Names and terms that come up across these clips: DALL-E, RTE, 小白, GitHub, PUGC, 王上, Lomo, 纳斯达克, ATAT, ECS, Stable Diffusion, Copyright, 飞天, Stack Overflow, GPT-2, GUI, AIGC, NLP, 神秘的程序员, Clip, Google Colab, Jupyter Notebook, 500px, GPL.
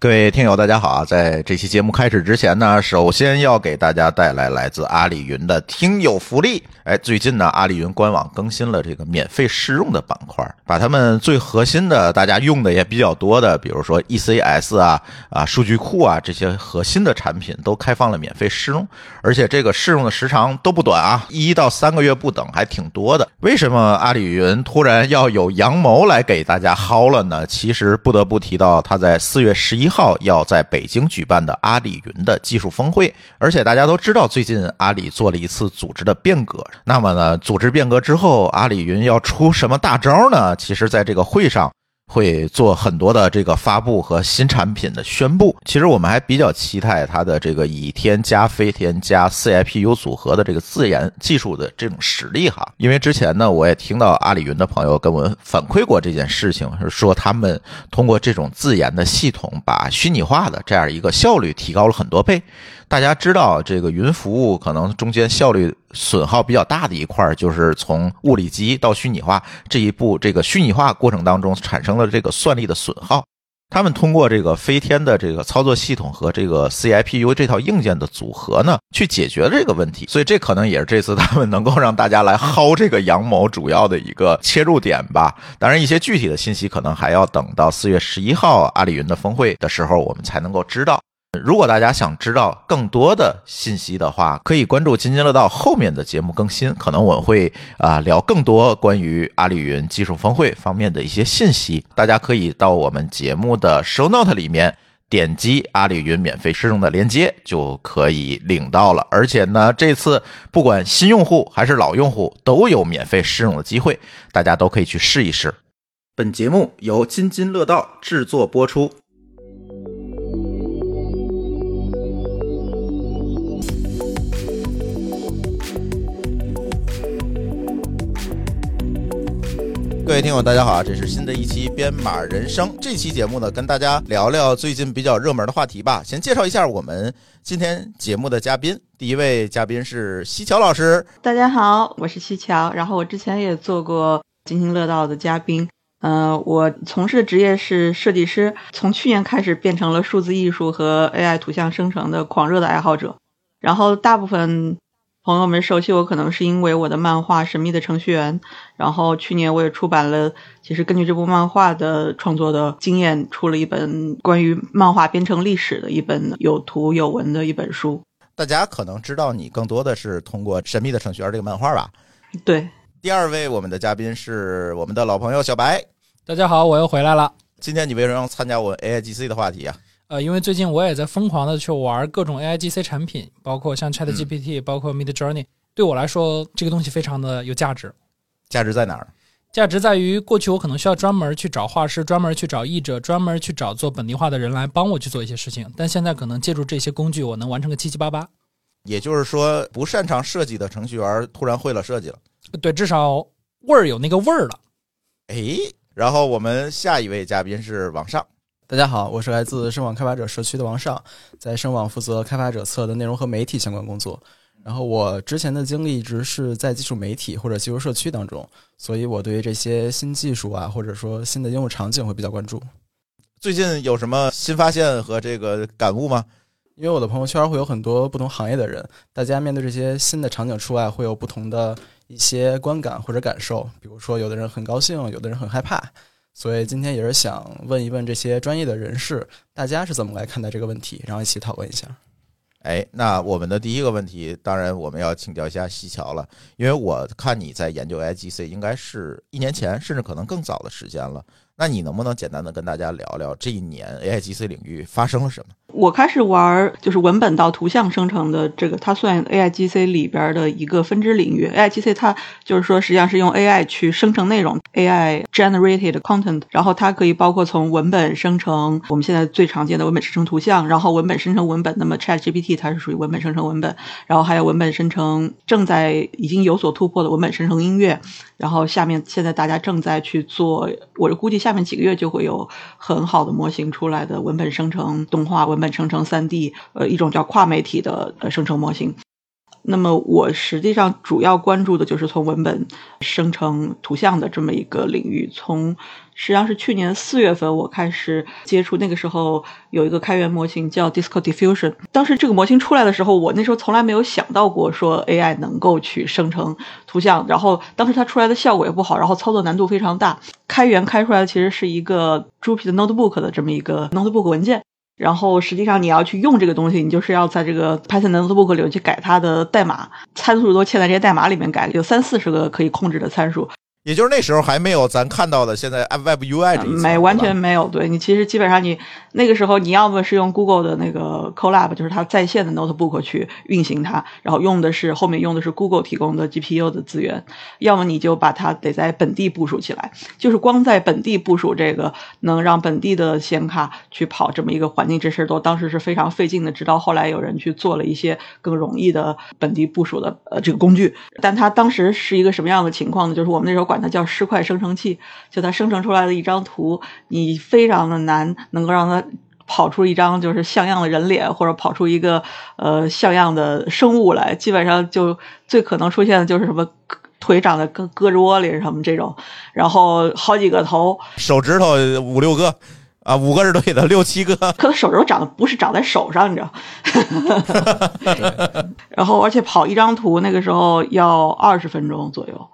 各位听友大家好啊，在这期节目开始之前呢，首先要给大家带来来自阿里云的听友福利。最近呢，阿里云官网更新了这个免费试用的板块，把他们最核心的大家用的也比较多的，比如说 ECS 啊数据库啊这些核心的产品都开放了免费试用，而且这个试用的时长都不短啊，1到3个月不等，还挺多的。为什么阿里云突然要有阳谋来给大家薅了呢？其实不得不提到他在4月11号要在北京举办的阿里云的技术峰会。而且大家都知道，最近阿里做了一次组织的变革，那么呢，组织变革之后阿里云要出什么大招呢？其实在这个会上会做很多的这个发布和新产品的宣布。其实我们还比较期待它的这个倚天加飞天加 CIPU 组合的这个自研技术的这种实力哈。因为之前呢，我也听到阿里云的朋友跟我们反馈过这件事情，是说他们通过这种自研的系统把虚拟化的这样一个效率提高了很多倍。大家知道这个云服务可能中间效率损耗比较大的一块，就是从物理机到虚拟化这一步，这个虚拟化过程当中产生了这个算力的损耗。他们通过这个飞天的这个操作系统和这个 CIPU 这套硬件的组合呢，去解决这个问题。所以这可能也是这次他们能够让大家来薅这个羊毛主要的一个切入点吧。当然一些具体的信息可能还要等到4月11号阿里云的峰会的时候我们才能够知道。如果大家想知道更多的信息的话，可以关注津津乐道后面的节目更新，可能我会聊更多关于阿里云技术峰会方面的一些信息。大家可以到我们节目的 show note 里面点击阿里云免费试用的链接就可以领到了。而且呢，这次不管新用户还是老用户都有免费试用的机会，大家都可以去试一试。本节目由津津乐道制作播出。各位听友大家好啊，这是新的一期编码人生。这期节目呢，跟大家聊聊最近比较热门的话题吧。先介绍一下我们今天节目的嘉宾，第一位嘉宾是西樵老师。大家好，我是西樵，然后我之前也做过津津乐道的嘉宾。我从事的职业是设计师，从去年开始变成了数字艺术和 AI 图像生成的狂热的爱好者。然后大部分朋友们熟悉我可能是因为我的漫画《神秘的程序员》，然后去年我也出版了，其实根据这部漫画的创作的经验出了一本关于漫画编程历史的一本有图有文的一本书。大家可能知道你更多的是通过《神秘的程序员》这个漫画吧。对。第二位我们的嘉宾是我们的老朋友小白。大家好，我又回来了。今天你为什么要参加我 AIGC 的话题啊？因为最近我也在疯狂的去玩各种 AIGC 产品，包括像 ChatGPT、包括 Midjourney。 对我来说这个东西非常的有价值。价值在哪儿？价值在于过去我可能需要专门去找画师，专门去找译者，专门去找做本地化的人来帮我去做一些事情，但现在可能借助这些工具我能完成个七七八八。也就是说不擅长设计的程序员突然会了设计了。对，至少味儿有那个味儿了。然后我们下一位嘉宾是王上。大家好，我是来自声网开发者社区的王上，在声网负责开发者侧的内容和媒体相关工作。然后我之前的经历一直是在技术媒体或者技术社区当中，所以我对这些新技术啊，或者说新的应用场景会比较关注。最近有什么新发现和这个感悟吗？因为我的朋友圈会有很多不同行业的人，大家面对这些新的场景出来会有不同的一些观感或者感受，比如说有的人很高兴，有的人很害怕。所以今天也是想问一问这些专业的人士，大家是怎么来看待这个问题，然后一起讨论一下。那我们的第一个问题，当然我们要请教一下西樵了，因为我看你在研究 AIGC 应该是1年前，甚至可能更早的时间了。那你能不能简单的跟大家聊聊这一年 AIGC 领域发生了什么？我开始玩就是文本到图像生成的这个，它算 AIGC 里边的一个分支领域。AIGC 它就是说实际上是用 AI 去生成内容 AI generated content， 然后它可以包括从文本生成我们现在最常见的文本生成图像，然后文本生成文本，那么 ChatGPT 它是属于文本生成文本，然后还有文本生成正在已经有所突破的文本生成音乐，然后下面现在大家正在去做，我估计下面几个月就会有很好的模型出来的文本生成动画、文本生成 3D， 一种叫跨媒体的生成模型。那么我实际上主要关注的就是从文本生成图像的这么一个领域。实际上是去年4月份我开始接触，那个时候有一个开源模型叫 Disco Diffusion， 当时这个模型出来的时候，我那时候从来没有想到过说 AI 能够去生成图像，然后当时它出来的效果也不好，然后操作难度非常大。开源开出来的其实是一个 Jupyter Notebook 的这么一个 Notebook 文件，然后实际上你要去用这个东西，你就是要在这个 Python Notebook 里去改它的代码，参数都嵌在这些代码里面改，有30-40个可以控制的参数。也就是那时候还没有咱看到的现在 Web UI 这一层，完全没有。对，你其实基本上你那个时候你要么是用 Google 的那个 Colab， 就是它在线的 Notebook 去运行它，然后后面用的是 Google 提供的 GPU 的资源，要么你就把它得在本地部署起来，就是光在本地部署这个能让本地的显卡去跑这么一个环境，这事都当时是非常费劲的，直到后来有人去做了一些更容易的本地部署的这个工具。但它当时是一个什么样的情况呢？就是我们那时候管它叫尸块生成器，就它生成出来的一张图，你非常的难能够让它跑出一张就是像样的人脸，或者跑出一个像样的生物来，基本上就最可能出现的就是什么腿长得跟胳肢窝里什么这种，然后好几个头，手指头5-6个。啊，5个是对的，6-7个。可能手指头长得不是长在手上，你知道。然后而且跑一张图那个时候要20分钟左右。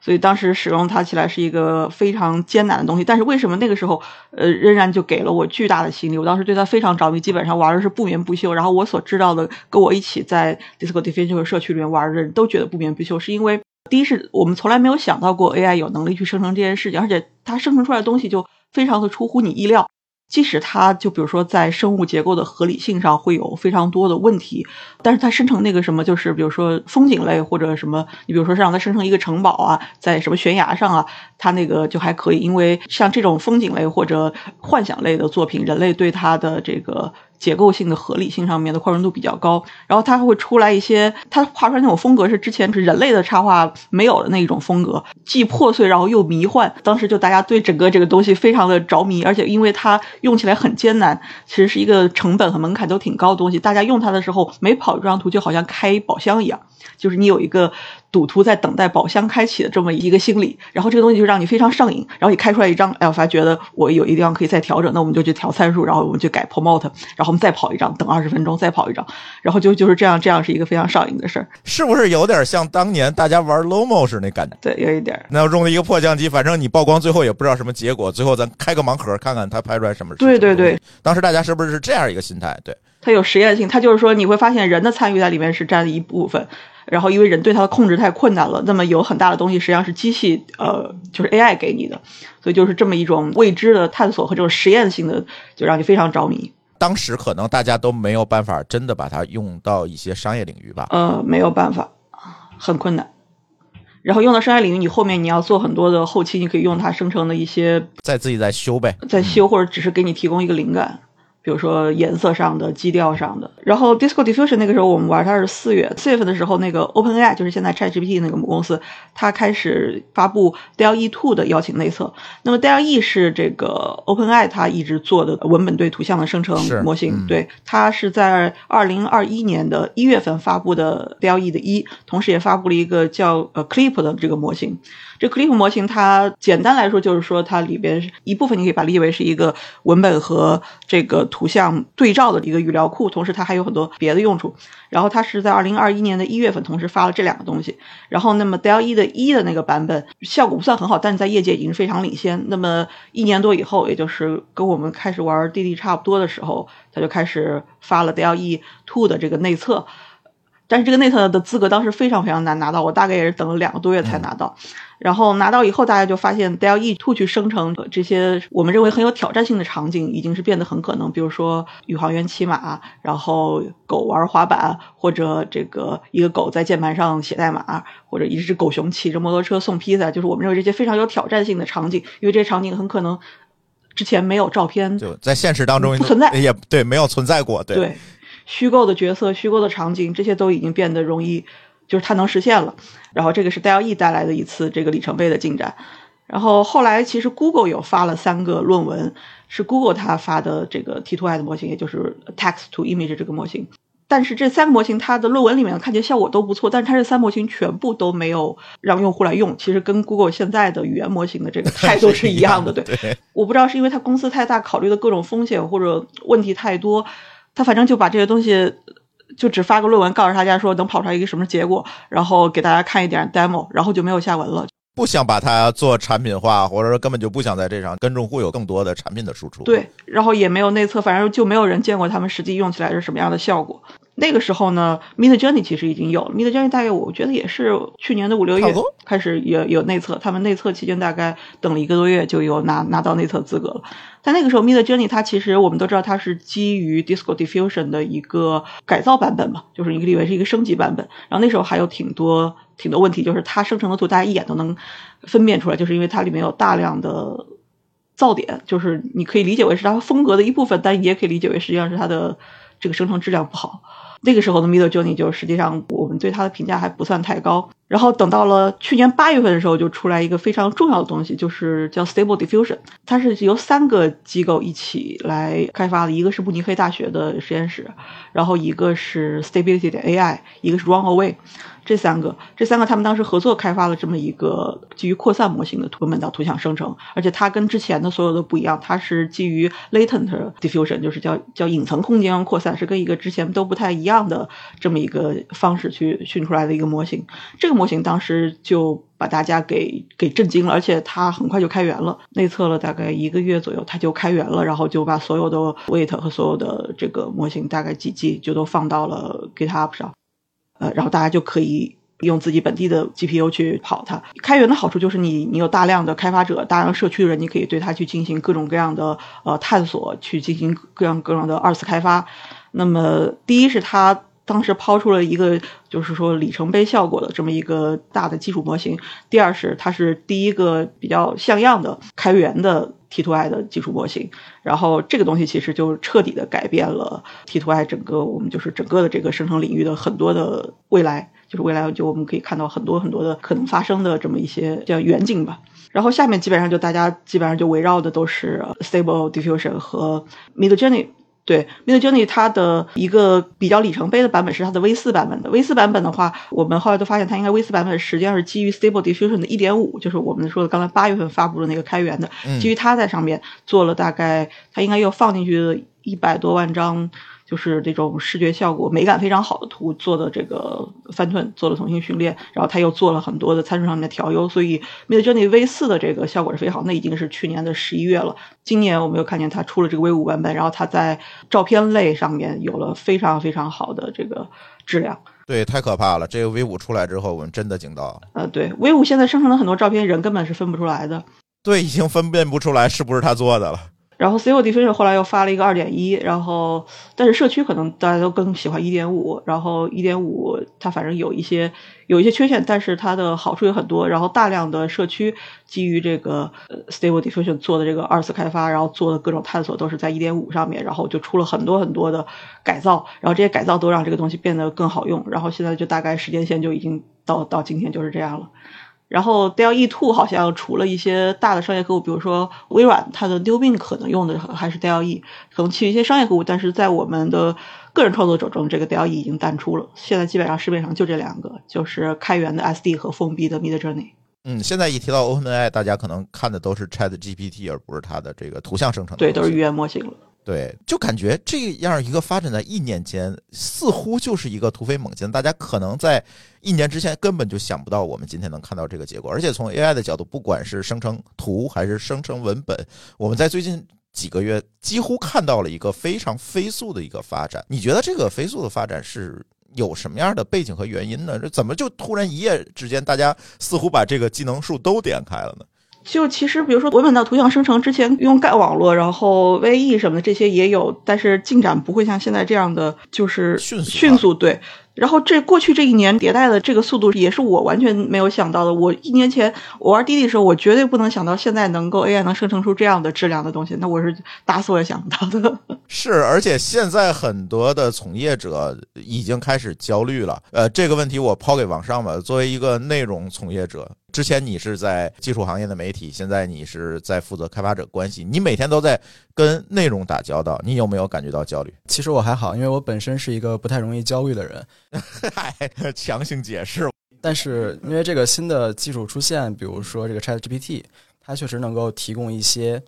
所以当时使用它起来是一个非常艰难的东西，但是为什么那个时候仍然就给了我巨大的吸引力，我当时对它非常着迷，基本上玩的是不眠不休。然后我所知道的跟我一起在 Disco Diffusion 社区里面玩的人都觉得不眠不休，是因为第一是我们从来没有想到过 AI 有能力去生成这件事情，而且它生成出来的东西就非常的出乎你意料，即使它就比如说在生物结构的合理性上会有非常多的问题，但是它生成那个什么就是比如说风景类或者什么，你比如说让它生成一个城堡啊，在什么悬崖上啊，它那个就还可以，因为像这种风景类或者幻想类的作品，人类对它的这个结构性的合理性上面的宽容度比较高，然后它会出来一些，它画出来那种风格是之前是人类的插画没有的那一种风格，既破碎然后又迷幻。当时就大家对整个这个东西非常的着迷，而且因为它用起来很艰难，其实是一个成本和门槛都挺高的东西，大家用它的时候每跑一张图就好像开宝箱一样，就是你有一个赌徒在等待宝箱开启的这么一个心理，然后这个东西就让你非常上瘾，然后你开出来一张，哎，我还觉得我有一地方可以再调整，那我们就去调参数，然后我们去改 promote， 然后我们再跑一张，等20分钟再跑一张，然后就是这样是一个非常上瘾的事儿，是不是有点像当年大家玩 Lomo 时那感觉？对，有一点。那用了一个破相机，反正你曝光最后也不知道什么结果，最后咱开个盲盒看看它拍出来什么。对对对，当时大家是不是这样一个心态？对，它有实验性，它就是说你会发现人的参与在里面是占一部分。然后因为人对它的控制太困难了，那么有很大的东西实际上是机器就是 AI 给你的，所以就是这么一种未知的探索和这种实验性的就让你非常着迷。当时可能大家都没有办法真的把它用到一些商业领域吧？没有办法，很困难。然后用到商业领域，你后面你要做很多的后期，你可以用它生成的一些自己再修呗，再修或者只是给你提供一个灵感。比如说颜色上的、基调上的。然后 Disco Diffusion 那个时候我们玩，它是4月份的时候，那个 OpenAI 就是现在 ChatGPT 那个母公司，它开始发布 DALL-E2 的邀请内测。那么 DALL-E 是这个 OpenAI 它一直做的文本对图像的生成模型，对，它是在2021年的1月份发布的 DALL-E 的1，同时也发布了一个叫Clip 的这个模型。这 Clip 模型它简单来说就是说它里边一部分你可以把它理解为是一个文本和这个图像对照的一个语料库，同时它还有很多别的用处。然后它是在2021年的1月份同时发了这两个东西。然后那么 DALL-E 的1的那个版本效果不算很好，但是在业界已经是非常领先。那么1年多以后，也就是跟我们开始玩 DD 差不多的时候，它就开始发了 DALL-E 2的这个内测。但是这个内测的资格当时非常非常难拿到，我大概也是等了2个多月才拿到。然后拿到以后，大家就发现 DALL-E2 去生成这些我们认为很有挑战性的场景已经是变得很可能，比如说宇航员骑马，然后狗玩滑板，或者这个一个狗在键盘上写代码，或者一只狗熊骑着摩托车送披萨，就是我们认为这些非常有挑战性的场景，因为这些场景很可能之前没有照片，就在现实当中不存在，也对，没有存在过，对。对，虚构的角色、虚构的场景，这些都已经变得容易，就是它能实现了。然后这个是 DALL-E 带来的一次这个里程碑的进展。然后后来其实 Google 有发了3个论文，是 Google 它发的这个 T2I 的模型，也就是 Text to Image 这个模型。但是这三个模型它的论文里面看起来效果都不错，但是它这三模型全部都没有让用户来用，其实跟 Google 现在的语言模型的这个态度是一样的。 对，我不知道是因为它公司太大，考虑的各种风险或者问题太多，它反正就把这些东西就只发个论文告诉大家说能跑出来一个什么结果，然后给大家看一点 demo， 然后就没有下文了，不想把它做产品化，或者说根本就不想在这上跟用户有更多的产品的输出。对，然后也没有内测，反正就没有人见过他们实际用起来是什么样的效果。那个时候呢 Midjourney 其实已经有了， Midjourney 大概我觉得也是去年的5-6月开始也有内测，他们内测期间大概等了1个多月就有 拿到内测资格了。但那个时候 Midjourney 它其实我们都知道它是基于 Disco Diffusion 的一个改造版本嘛，就是你可以理解是一个升级版本。然后那时候还有挺多问题，就是它生成的图大家一眼都能分辨出来，就是因为它里面有大量的噪点，就是你可以理解为是它风格的一部分，但也可以理解为实际上是它的这个生成质量不好。那个时候的 Midjourney 就实际上我们对它的评价还不算太高。然后等到了去年8月份的时候，就出来一个非常重要的东西，就是叫 Stable Diffusion。 它是由3个机构一起来开发的，一个是慕尼黑大学的实验室，然后一个是 Stability AI， 一个是 Runway， 这三个他们当时合作开发了这么一个基于扩散模型的文本到图像生成。而且它跟之前的所有的不一样，它是基于 Latent Diffusion， 就是叫隐层空间扩散，是跟一个之前都不太一样的这么一个方式去训出来的一个模型。这个模型当时就把大家给震惊了，而且它很快就开源了，内测了大概1个月左右它就开源了，然后就把所有的 weight 和所有的这个模型大概几 G 就都放到了 GitHub 上，然后大家就可以用自己本地的 GPU 去跑它。开源的好处就是你有大量的开发者，大量社区的人，你可以对它去进行各种各样的探索，去进行各样的二次开发。那么第一是它当时抛出了一个就是说里程碑效果的这么一个大的基础模型，第二是它是第一个比较像样的开源的 T2I 的基础模型，然后这个东西其实就彻底的改变了 T2I 整个的这个生成领域的很多的未来，就是未来就我们可以看到很多很多的可能发生的这么一些叫远景吧。然后下面大家基本上就围绕的都是 Stable Diffusion 和 Midjourney。对 Midjourney 它的一个比较里程碑的版本是它的 V4 版本的。V4 版本的话，我们后来都发现它应该 V4 版本实际上是基于 Stable Diffusion 的 1.5， 就是我们说的刚才8月份发布的那个开源的，基于它在上面做了大概它应该又放进去100多万张就是这种视觉效果美感非常好的图做的这个翻顿，做了重新训练，然后他又做了很多的参数上面的调优，所以 Midjourney V4 的这个效果是非常好。那已经是去年的11月了，今年我们又看见他出了这个 V5 版本，然后他在照片类上面有了非常非常好的这个质量。对，太可怕了，这个 V5 出来之后我们真的惊到了。对， V5 现在生成了很多照片人根本是分不出来的。对，已经分辨不出来是不是他做的了。然后 Stable Diffusion 后来又发了一个 2.1， 然后但是社区可能大家都更喜欢 1.5， 然后 1.5 它反正有一些缺陷，但是它的好处有很多。然后大量的社区基于这个 Stable Diffusion 做的这个二次开发，然后做的各种探索都是在 1.5 上面，然后就出了很多很多的改造，然后这些改造都让这个东西变得更好用。然后现在就大概时间线就已经到今天就是这样了。然后 DALL-E2 好像除了一些大的商业客户，比如说微软它的 New Bing 可能用的还是 DALL-E， 可能去一些商业客户，但是在我们的个人创作者中这个 DALL-E 已经淡出了。现在基本上市面上就这2个，就是开源的 SD 和封闭的 Midjourney。现在一提到 OpenAI， 大家可能看的都是 ChatGPT， 而不是它的这个图像生成的。对，都是语言模型了。对，就感觉这样一个发展在1年间似乎就是一个突飞猛进，大家可能在1年之前根本就想不到我们今天能看到这个结果。而且从 AI 的角度，不管是生成图还是生成文本，我们在最近几个月几乎看到了一个非常飞速的一个发展。你觉得这个飞速的发展是有什么样的背景和原因呢？这怎么就突然一夜之间大家似乎把这个技能树都点开了呢？就其实比如说文本到图像生成之前用干网络，然后 VE 什么的这些也有，但是进展不会像现在这样的就是迅速。对，然后这过去这1年迭代的这个速度也是我完全没有想到的。我1年前我玩 DD 的时候，我绝对不能想到现在能够 AI 能生成出这样的质量的东西，那我是打死我也想不到的。是，而且现在很多的从业者已经开始焦虑了。这个问题我抛给王上吧，作为一个内容从业者，之前你是在技术行业的媒体，现在你是在负责开发者关系，你每天都在跟内容打交道，你有没有感觉到焦虑？其实我还好，因为我本身是一个不太容易焦虑的人。强行解释。但是因为这个新的技术出现，比如说这个 ChatGPT， 它确实能够提供一些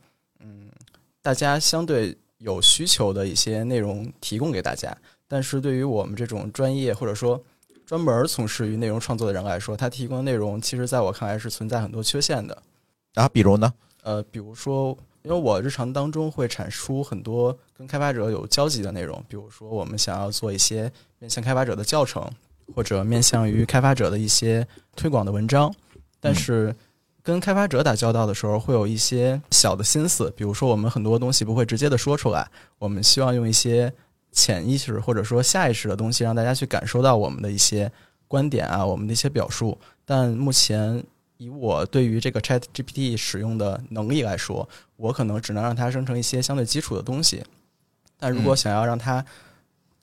大家相对有需求的一些内容提供给大家，但是对于我们这种专业或者说专门从事于内容创作的人来说，他提供的内容其实在我看来是存在很多缺陷的。比如呢？比如说，因为我日常当中会产出很多跟开发者有交集的内容，比如说我们想要做一些面向开发者的教程，或者面向于开发者的一些推广的文章，但是跟开发者打交道的时候会有一些小的心思，比如说我们很多东西不会直接的说出来，我们希望用一些潜意识或者说下意识的东西让大家去感受到我们的一些观点啊，我们的一些表述。但目前以我对于这个 ChatGPT 使用的能力来说，我可能只能让它生成一些相对基础的东西，但如果想要让它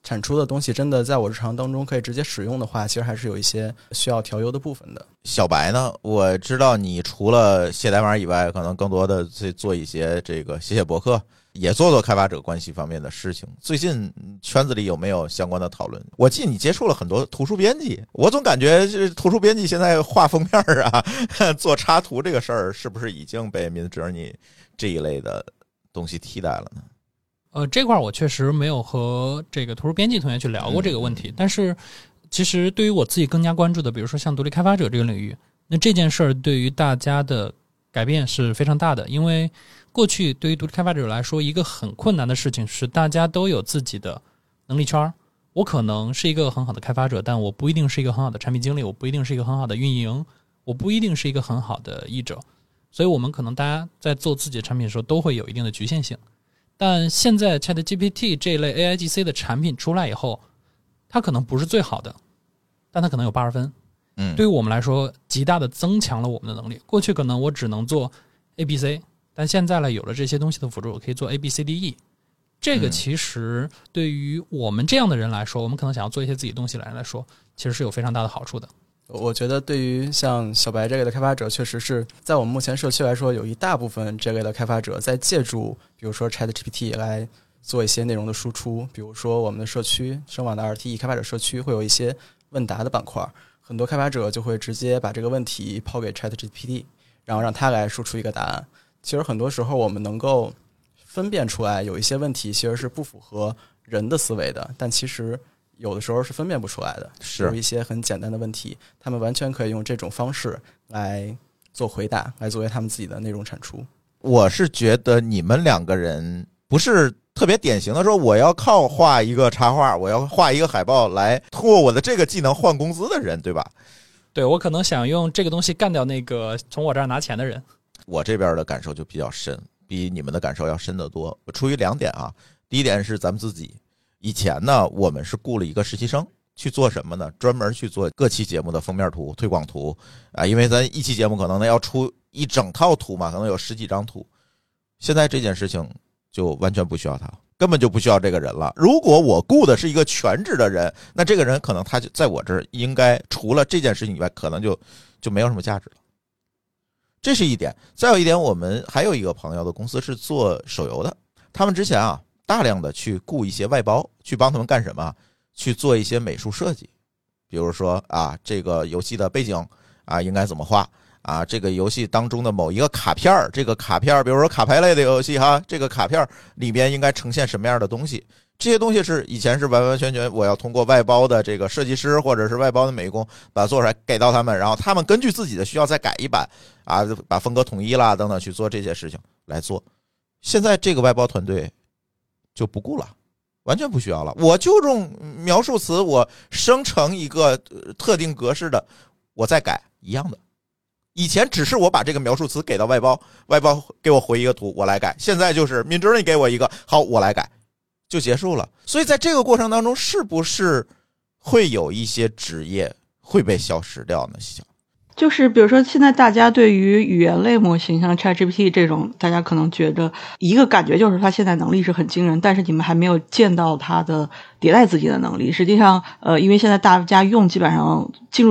产出的东西真的在我日常当中可以直接使用的话，其实还是有一些需要调优的部分的。小白呢，我知道你除了写代码以外，可能更多的做一些这个写博客，也做开发者关系方面的事情。最近圈子里有没有相关的讨论？我记得你接触了很多图书编辑，我总感觉图书编辑现在画封面啊、做插图这个事儿，是不是已经被 Midjourney 这一类的东西替代了呢？这块我确实没有和这个图书编辑同学去聊过这个问题，但是其实对于我自己更加关注的，比如说像独立开发者这个领域，那这件事儿对于大家的改变是非常大的。因为过去对于独立开发者来说，一个很困难的事情是大家都有自己的能力圈，我可能是一个很好的开发者，但我不一定是一个很好的产品经理，我不一定是一个很好的运营，我不一定是一个很好的译者，所以我们可能大家在做自己的产品的时候都会有一定的局限性。但现在 ChatGPT 这类 AIGC 的产品出来以后，它可能不是最好的，但它可能有80分。对于我们来说极大的增强了我们的能力。过去可能我只能做 ABC， 但现在了有了这些东西的辅助，我可以做 ABCDE。这个其实对于我们这样的人来说，我们可能想要做一些自己东西来说，其实是有非常大的好处的。我觉得对于像小白这类的开发者，确实是在我们目前社区来说，有一大部分这类的开发者在借助比如说 ChatGPT 来做一些内容的输出。比如说我们的社区声网的 RTE 开发者社区会有一些问答的板块，很多开发者就会直接把这个问题抛给 ChatGPT， 然后让他来输出一个答案。其实很多时候我们能够分辨出来，有一些问题其实是不符合人的思维的，但其实有的时候是分辨不出来的，是有一些很简单的问题，他们完全可以用这种方式来做回答，来作为他们自己的内容产出。我是觉得你们两个人不是特别典型的说我要靠画一个插画，我要画一个海报来通过我的这个技能换工资的人，对吧？对，我可能想用这个东西干掉那个从我这儿拿钱的人。我这边的感受就比较深，比你们的感受要深得多。我出于两点啊，第一点是咱们自己以前呢，我们是雇了一个实习生去做什么呢？专门去做各期节目的封面图、推广图啊，因为咱一期节目可能要出一整套图嘛，可能有十几张图。现在这件事情就完全不需要他，根本就不需要这个人了。如果我雇的是一个全职的人，那这个人可能他就在我这儿应该除了这件事情以外，可能就没有什么价值了。这是一点。再有一点，我们还有一个朋友的公司是做手游的，他们之前啊，大量的去雇一些外包，去帮他们干什么？去做一些美术设计，比如说啊，这个游戏的背景啊应该怎么画啊？这个游戏当中的某一个卡片，这个卡片，比如说卡牌类的游戏哈，这个卡片里边应该呈现什么样的东西？这些东西是以前是完完全全我要通过外包的这个设计师或者是外包的美工把它做出来，给到他们，然后他们根据自己的需要再改一版啊，把风格统一啦等等去做这些事情来做。现在这个外包团队就不顾了，完全不需要了。我就用描述词，我生成一个特定格式的，我再改一样的。以前只是我把这个描述词给到外包，外包给我回一个图，我来改。现在就是Midjourney给我一个，好，我来改，就结束了。所以在这个过程当中，是不是会有一些职业会被消失掉呢？就是比如说现在大家对于语言类模型像 ChatGPT 这种，大家可能觉得一个感觉就是它现在能力是很惊人，但是你们还没有见到它的迭代自己的能力。实际上因为现在大家用基本上进入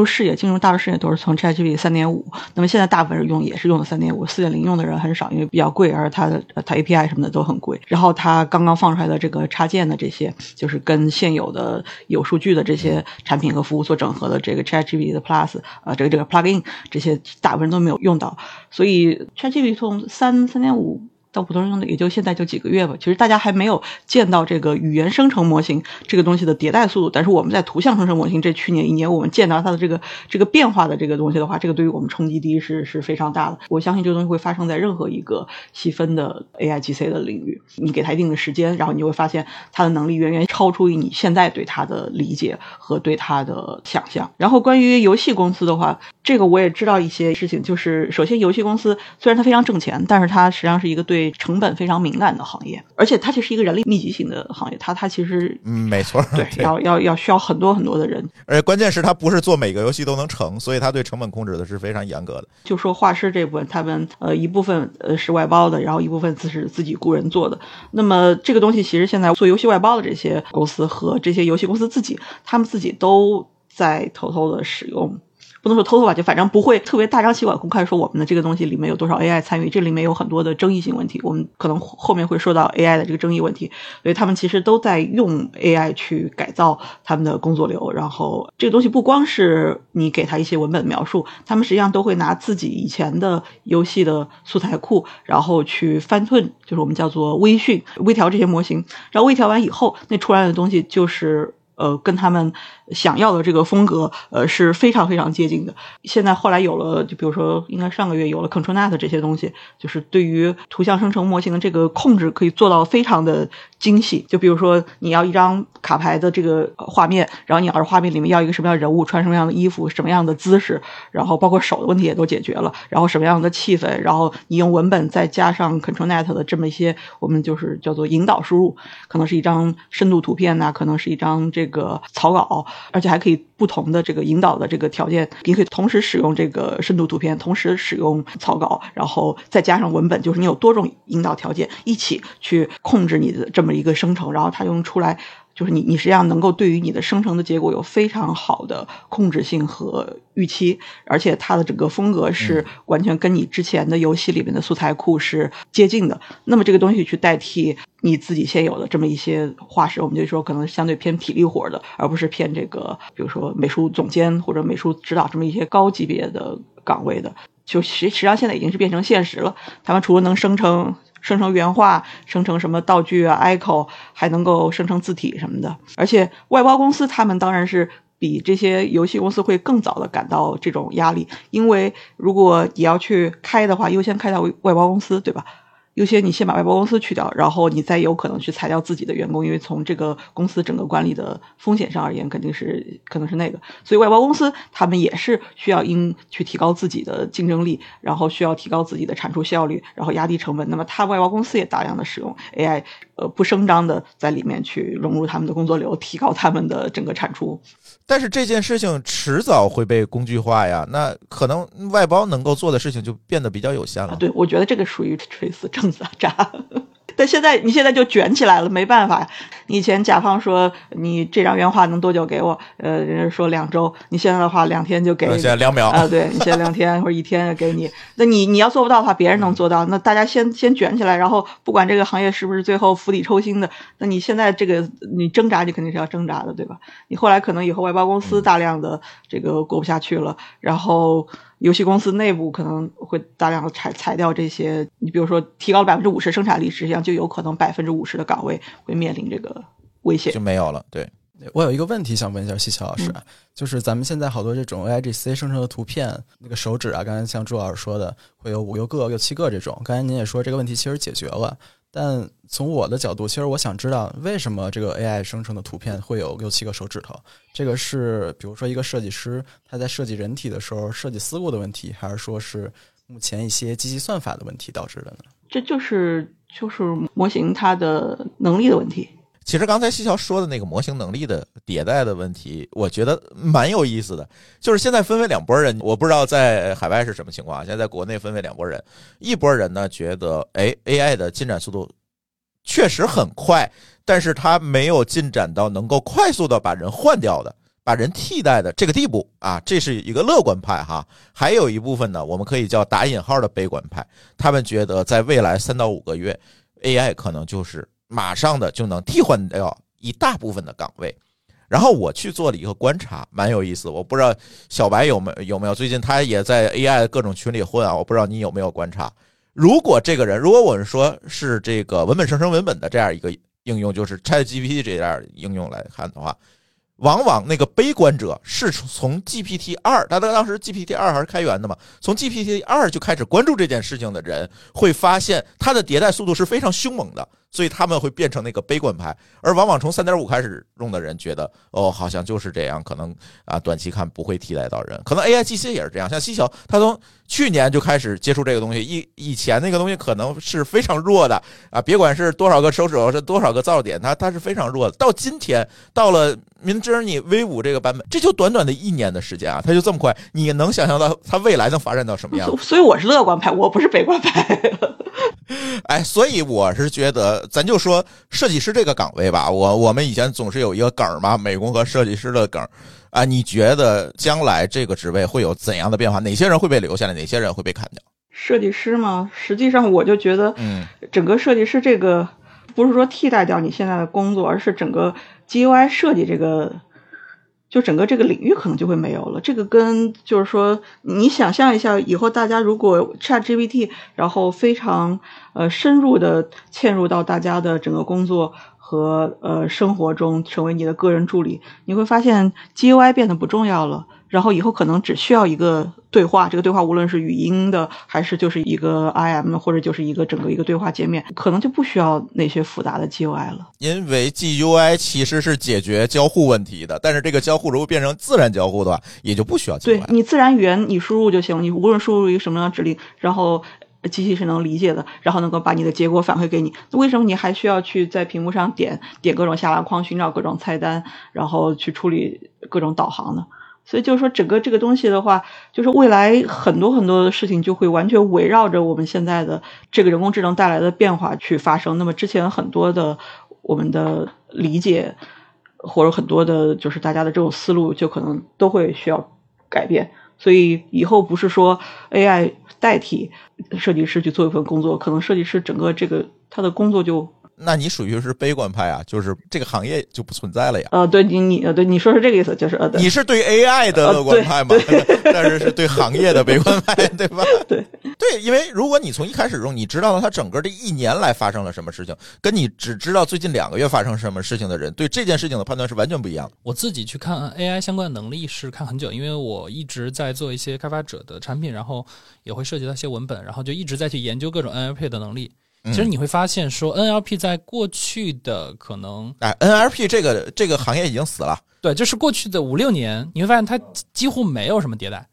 大众视野都是从 ChatGPT 3.5， 那么现在大部分人用也是用的 3.5， 4.0 用的人很少，因为比较贵，而它 API 什么的都很贵。然后它刚刚放出来的这个插件的这些，就是跟现有的有数据的这些产品和服务做整合的这个 ChatGPT 的 Plus， 这个 Plugin， 这些大部分人都没有用到。所以 ChatGPT 从 3.5 到普通人用的也就现在就几个月吧，其实大家还没有见到这个语言生成模型这个东西的迭代速度，但是我们在图像生成模型这去年一年我们见到它的这个变化的这个东西的话，这个对于我们冲击力是非常大的。我相信这个东西会发生在任何一个细分的 AIGC 的领域，你给它一定的时间，然后你就会发现它的能力远远超出于你现在对它的理解和对它的想象。然后关于游戏公司的话，这个我也知道一些事情，就是首先游戏公司虽然它非常挣钱，但是它实际上是一个对成本非常敏感的行业，而且它其实是一个人力密集型的行业，它其实没错，对，要需要很多很多的人，而且关键是它不是做每个游戏都能成，所以它对成本控制的是非常严格的。就说画师这部分，他们一部分是外包的，然后一部分是自己雇人做的。那么这个东西其实现在做游戏外包的这些公司和这些游戏公司他们自己都在偷偷的使用，不能说偷偷吧，就反正不会特别大张旗鼓公开说我们的这个东西里面有多少 AI 参与，这里面有很多的争议性问题，我们可能后面会说到 AI 的这个争议问题。所以他们其实都在用 AI 去改造他们的工作流，然后这个东西不光是你给他一些文本描述，他们实际上都会拿自己以前的游戏的素材库，然后去翻吞，就是我们叫做微训微调这些模型，然后微调完以后那出来的东西就是跟他们想要的这个风格是非常非常接近的。现在后来有了，就比如说应该上个月有了 ControlNet 这些东西，就是对于图像生成模型的这个控制可以做到非常的精细。就比如说你要一张卡牌的这个画面，然后你要是画面里面要一个什么样的人物，穿什么样的衣服，什么样的姿势，然后包括手的问题也都解决了，然后什么样的气氛，然后你用文本再加上 ControlNet 的这么一些我们就是叫做引导输入，可能是一张深度图片可能是一张这个草稿，而且还可以不同的这个引导的这个条件，你可以同时使用这个深度图片，同时使用草稿，然后再加上文本，就是你有多种引导条件一起去控制你的这么一个生成，然后它用出来就是你实际上能够对于你的生成的结果有非常好的控制性和预期，而且它的整个风格是完全跟你之前的游戏里面的素材库是接近的。那么这个东西去代替你自己现有的这么一些画师，我们就说可能相对偏体力活的，而不是偏这个比如说美术总监或者美术指导这么一些高级别的岗位的，就实际上现在已经是变成现实了。他们除了能生成原画，生成什么道具icon， 还能够生成字体什么的。而且外包公司他们当然是比这些游戏公司会更早的感到这种压力，因为如果你要去开的话，优先开到外包公司，对吧？优先你先把外包公司去掉，然后你再有可能去裁掉自己的员工，因为从这个公司整个管理的风险上而言可能是那个。所以外包公司他们也是需要去提高自己的竞争力，然后需要提高自己的产出效率，然后压低成本。那么他外包公司也大量的使用 AI， 不声张的在里面去融入他们的工作流，提高他们的整个产出。但是这件事情迟早会被工具化呀，那可能外包能够做的事情就变得比较有限了。对，我觉得这个属于垂死挣扎，但你现在就卷起来了，没办法。你以前甲方说你这张原画能多久给我，人家说2周，你现在的话2天就给你，现在2秒啊，对，你现在2天或者1天给你，那你要做不到的话，别人能做到，那大家先卷起来，然后不管这个行业是不是最后釜底抽薪的，那你现在这个你挣扎，你肯定是要挣扎的，对吧？你后来可能以后外包公司大量的这个过不下去了，然后游戏公司内部可能会大量的裁掉这些，你比如说提高了 50% 生产力，实际上就有可能 50% 的岗位会面临这个危险，就没有了。对，我有一个问题想问一下西奇老师，就是咱们现在好多这种 AIGC 生成的图片，那个手指刚才像朱老师说的会有5、6个、6、7个这种，刚才您也说这个问题其实解决了，但从我的角度，其实我想知道为什么这个 AI 生成的图片会有6、7个手指头？这个是比如说一个设计师他在设计人体的时候设计思路的问题，还是说是目前一些机器算法的问题导致的呢？这就是模型它的能力的问题。其实刚才西乔说的那个模型能力的迭代的问题，我觉得蛮有意思的。就是现在分为2拨人，我不知道在海外是什么情况，现在在国内分为2拨人。一拨人呢觉得AI 的进展速度确实很快，但是它没有进展到能够快速的把人换掉的。把人替代的这个地步啊，这是一个乐观派哈。还有一部分呢，我们可以叫打引号的悲观派，他们觉得在未来3到5个月 AI 可能就是马上的就能替换掉一大部分的岗位。然后我去做了一个观察，蛮有意思，我不知道小白有没有最近他也在 AI 各种群里混啊，我不知道你有没有观察。如果这个人，如果我们说是这个文本生成文本的这样一个应用，就是 ChatGPT 这样应用来看的话，往往那个悲观者是从 GPT-2， 他当时 GPT-2 还是开源的嘛，从 GPT-2 就开始关注这件事情的人，会发现它的迭代速度是非常凶猛的，所以他们会变成那个悲观派。而往往从 3.5 开始用的人觉得，哦，好像就是这样，可能啊，短期看不会替代到人。可能 AIGC 也是这样，像西桥他从去年就开始接触这个东西，以前那个东西可能是非常弱的啊，别管是多少个手指头，是多少个噪点，它是非常弱的。到今天，到了 Midjourney V5 这个版本，这就短短的1年的时间啊，它就这么快，你能想象到它未来能发展到什么样？所以我是乐观派，我不是悲观派。哎，所以我是觉得，咱就说设计师这个岗位吧，我们以前总是有一个梗嘛，美工和设计师的梗啊，你觉得将来这个职位会有怎样的变化？哪些人会被留下来？哪些人会被砍掉？设计师嘛，实际上我就觉得，整个设计师这个不是说替代掉你现在的工作，而是整个 GUI 设计这个，就整个这个领域可能就会没有了。这个跟就是说，你想象一下，以后大家如果 ChatGPT 然后非常深入的嵌入到大家的整个工作和生活中，成为你的个人助理，你会发现 GUI 变得不重要了。然后以后可能只需要一个对话，这个对话无论是语音的，还是就是一个 IM， 或者就是一个整个一个对话界面，可能就不需要那些复杂的 GUI 了。因为 GUI 其实是解决交互问题的，但是这个交互如果变成自然交互的话，也就不需要 GUI。 对，你自然语言你输入就行，你无论输入一个什么样的指令，然后机器是能理解的，然后能够把你的结果反馈给你。为什么你还需要去在屏幕上点各种下拉框，寻找各种菜单，然后去处理各种导航呢？所以就是说，整个这个东西的话，就是未来很多很多的事情就会完全围绕着我们现在的这个人工智能带来的变化去发生。那么之前很多的我们的理解，或者很多的就是大家的这种思路，就可能都会需要改变。所以以后不是说 AI 代替设计师去做一份工作，可能设计师整个这个他的工作就……那你属于是悲观派啊，就是这个行业就不存在了呀。对，你说是这个意思，就是对，你是对 AI 的乐观派嘛，但是是对行业的悲观派，对吧？对，因为如果你从一开始用，你知道了它整个这1年来发生了什么事情，跟你只知道最近2个月发生什么事情的人，对这件事情的判断是完全不一样的。我自己去看 AI 相关的能力是看很久，因为我一直在做一些开发者的产品，然后也会涉及到一些文本，然后就一直在去研究各种 NLP 的能力。其实你会发现说 NLP 在过去的可能NLP 这个行业已经死了，对，就是过去的5-6年你会发现它几乎没有什么迭代，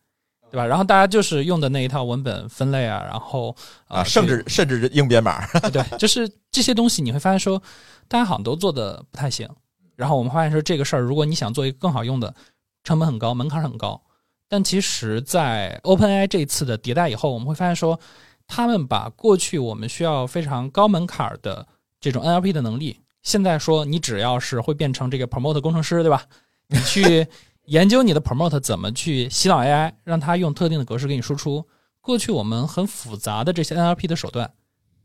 对吧？然后大家就是用的那一套文本分类啊，然后甚至硬编码对，就是这些东西你会发现说大家好像都做的不太行，然后我们发现说这个事儿如果你想做一个更好用的，成本很高，门槛很高。但其实在 OpenAI 这一次的迭代以后，我们会发现说他们把过去我们需要非常高门槛的这种 NLP 的能力，现在说你只要是会变成这个 prompt 工程师，对吧？你去研究你的 prompt 怎么去洗脑 AI， 让它用特定的格式给你输出。过去我们很复杂的这些 NLP 的手段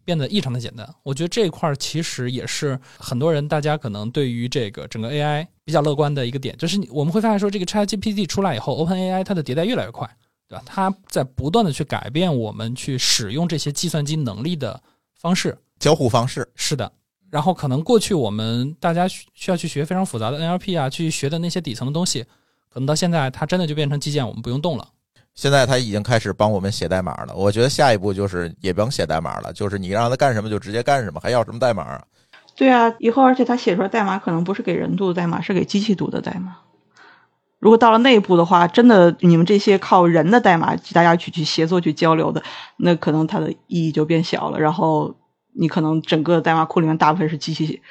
变得异常的简单。我觉得这一块其实也是很多人大家可能对于这个整个 AI 比较乐观的一个点，就是我们会发现说这个 ChatGPT 出来以后 ，OpenAI 它的迭代越来越快。对吧？它在不断的去改变我们去使用这些计算机能力的方式，交互方式。是的。然后可能过去我们大家需要去学非常复杂的 NLP 啊，去学的那些底层的东西，可能到现在它真的就变成基建，我们不用动了。现在它已经开始帮我们写代码了。我觉得下一步就是也不用写代码了，就是你让它干什么就直接干什么，还要什么代码啊？对啊，以后而且它写出来代码可能不是给人读的代码，是给机器读的代码。如果到了那一步的话，真的你们这些靠人的代码大家去协作去交流的，那可能它的意义就变小了。然后你可能整个代码库里面大部分是机器，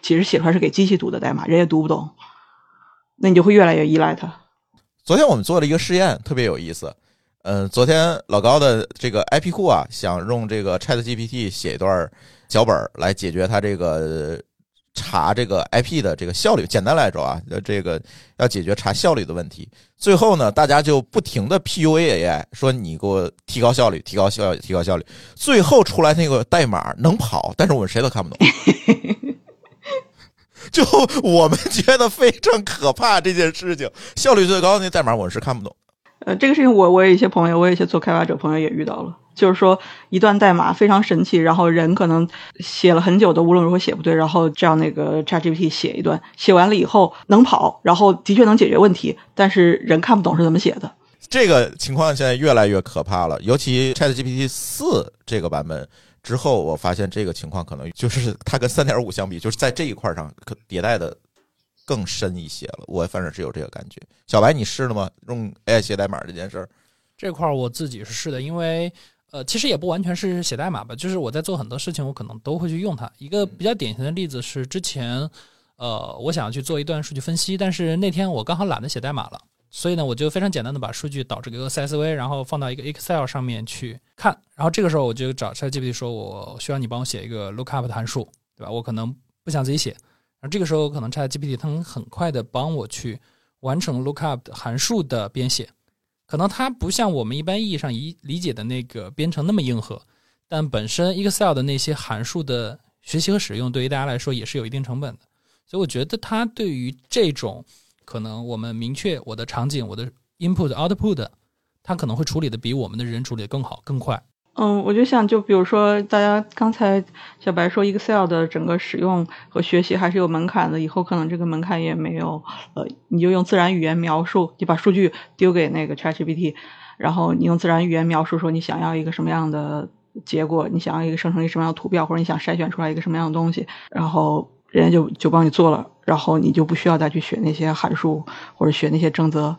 其实写出来是给机器读的代码，人也读不懂，那你就会越来越依赖它。昨天我们做了一个试验，特别有意思。昨天老高的这个 IP 库啊，想用这个 ChatGPT 写一段脚本来解决他这个查这个 IP 的这个效率，简单来说啊，这个要解决查效率的问题。最后呢，大家就不停的 PUA AI， 说你给我提高效率，提高效率，提高效率。最后出来那个代码能跑，但是我们谁都看不懂。就我们觉得非常可怕这件事情，效率最高的那代码我们是看不懂。这个事情我有一些朋友，我有一些做开发者朋友也遇到了，就是说一段代码非常神奇，然后人可能写了很久都无论如何写不对，然后这样那个 ChatGPT 写一段，写完了以后能跑，然后的确能解决问题，但是人看不懂是怎么写的。这个情况现在越来越可怕了，尤其 ChatGPT 4 这个版本之后，我发现这个情况可能就是它跟 3.5 相比，就是在这一块上迭代的更深一些了，我反正是有这个感觉。小白你试了吗？用 AI 写代码这件事儿？这块我自己是试的，因为其实也不完全是写代码吧，就是我在做很多事情我可能都会去用它。一个比较典型的例子是之前我想去做一段数据分析，但是那天我刚好懒得写代码了，所以呢我就非常简单的把数据导致一个 CSV， 然后放到一个 Excel 上面去看，然后这个时候我就找 ChatGPT 说我需要你帮我写一个 LOOKUP 函数，对吧？我可能不想自己写，而这个时候可能 ChatGPT 它能很快的帮我去完成 lookup 函数的编写，可能它不像我们一般意义上理解的那个编程那么硬核，但本身 Excel 的那些函数的学习和使用对于大家来说也是有一定成本的，所以我觉得它对于这种可能我们明确我的场景我的 input output 它可能会处理的比我们的人处理的更好更快。我就想，就比如说大家刚才小白说 Excel 的整个使用和学习还是有门槛的，以后可能这个门槛也没有，你就用自然语言描述，你把数据丢给那个 ChatGPT， 然后你用自然语言描述说你想要一个什么样的结果，你想要一个生成一个什么样的图标，或者你想筛选出来一个什么样的东西，然后人家就帮你做了，然后你就不需要再去学那些函数或者学那些正则。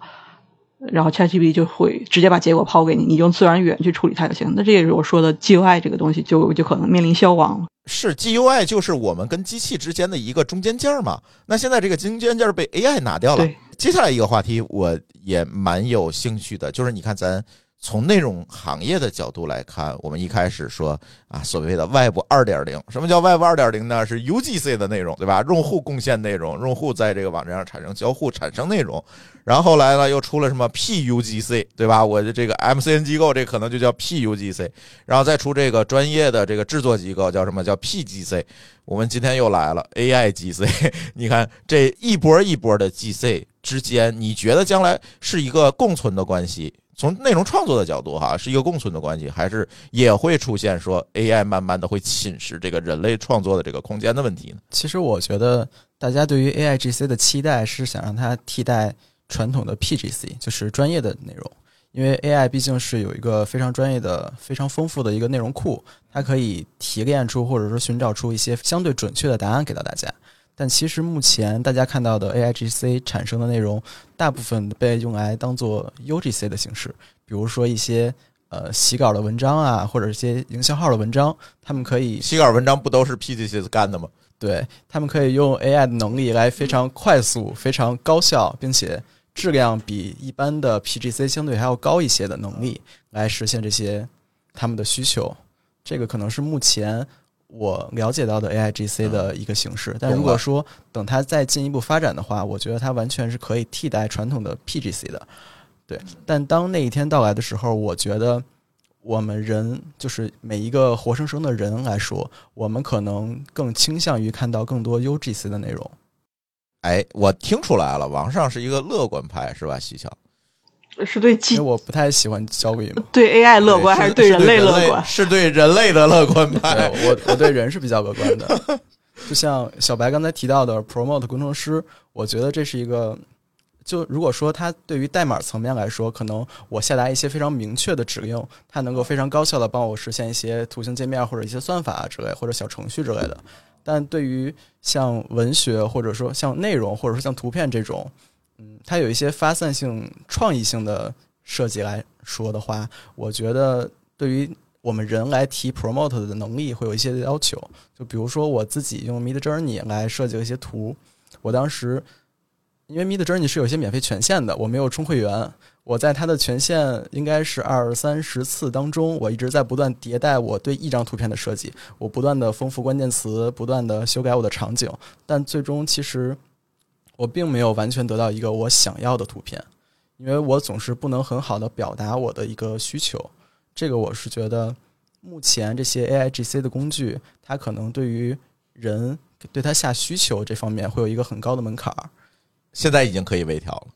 然后 ChatGPT 就会直接把结果抛给你，你用自然语言去处理它就行。那这也是我说的 GUI 这个东西就可能面临消亡了。是 GUI 就是我们跟机器之间的一个中间件嘛。那现在这个中间件被 AI 拿掉了。接下来一个话题我也蛮有兴趣的，就是你看咱从内容行业的角度来看，我们一开始说啊，所谓的 Web 2.0， 什么叫 Web 2.0 呢？是 UGC 的内容，对吧？用户贡献内容，用户在这个网站上产生交互，产生内容。然后后来呢，又出了什么 PUGC， 对吧？我的这个 MCN 机构，这可能就叫 PUGC。然后再出这个专业的这个制作机构叫什么？叫 PGC。我们今天又来了 AIGC。你看这一波一波的 GC 之间，你觉得将来是一个共存的关系？从内容创作的角度哈，是一个共存的关系，还是也会出现说 AI 慢慢的会侵蚀这个人类创作的这个空间的问题呢？其实我觉得大家对于 AIGC 的期待是想让它替代传统的 PGC， 就是专业的内容，因为 AI 毕竟是有一个非常专业的非常丰富的一个内容库，它可以提炼出或者说寻找出一些相对准确的答案给到大家。但其实目前大家看到的 AIGC 产生的内容大部分被用来当做 UGC 的形式，比如说一些洗稿的文章啊，或者一些营销号的文章，他们可以洗稿文章不都是 PGC 干的吗？对，他们可以用 AI 的能力来非常快速非常高效并且质量比一般的 PGC 相对还要高一些的能力来实现这些他们的需求。这个可能是目前我了解到的 AIGC 的一个形式，但如果说等它再进一步发展的话，我觉得它完全是可以替代传统的 PGC 的。对，但当那一天到来的时候，我觉得我们人就是每一个活生生的人来说，我们可能更倾向于看到更多 UGC 的内容。哎，我听出来了，王上是一个乐观派是吧？西桥是对，因为我不太喜欢交给你们。对 AI 乐观还是对人类乐观？是对人类的乐观派。我对人是比较乐观的。就像小白刚才提到的 Promote 工程师，我觉得这是一个，就如果说他对于代码层面来说，可能我下达一些非常明确的指令，他能够非常高效的帮我实现一些图形界面或者一些算法之类或者小程序之类的。但对于像文学或者说像内容或者说像图片这种它有一些发散性创意性的设计来说的话，我觉得对于我们人来提 promote 的能力会有一些要求。就比如说我自己用 Midjourney 来设计一些图，我当时因为 Midjourney 是有些免费权限的，我没有充会员，我在它的权限应该是20-30次当中，我一直在不断迭代我对一张图片的设计，我不断的丰富关键词，不断的修改我的场景，但最终其实我并没有完全得到一个我想要的图片，因为我总是不能很好的表达我的一个需求。这个我是觉得目前这些 AIGC 的工具，它可能对于人对它下需求这方面会有一个很高的门槛，现在已经可以微调了。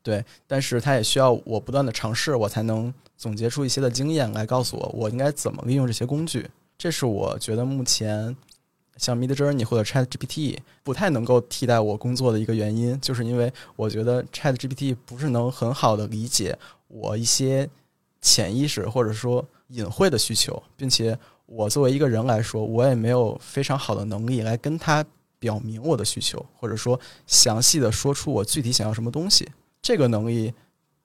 对，但是它也需要我不断的尝试，我才能总结出一些的经验来告诉我我应该怎么利用这些工具。这是我觉得目前像 Midjourney 或者 ChatGPT 不太能够替代我工作的一个原因，就是因为我觉得 ChatGPT 不是能很好的理解我一些潜意识或者说隐晦的需求，并且我作为一个人来说，我也没有非常好的能力来跟他表明我的需求，或者说详细的说出我具体想要什么东西。这个能力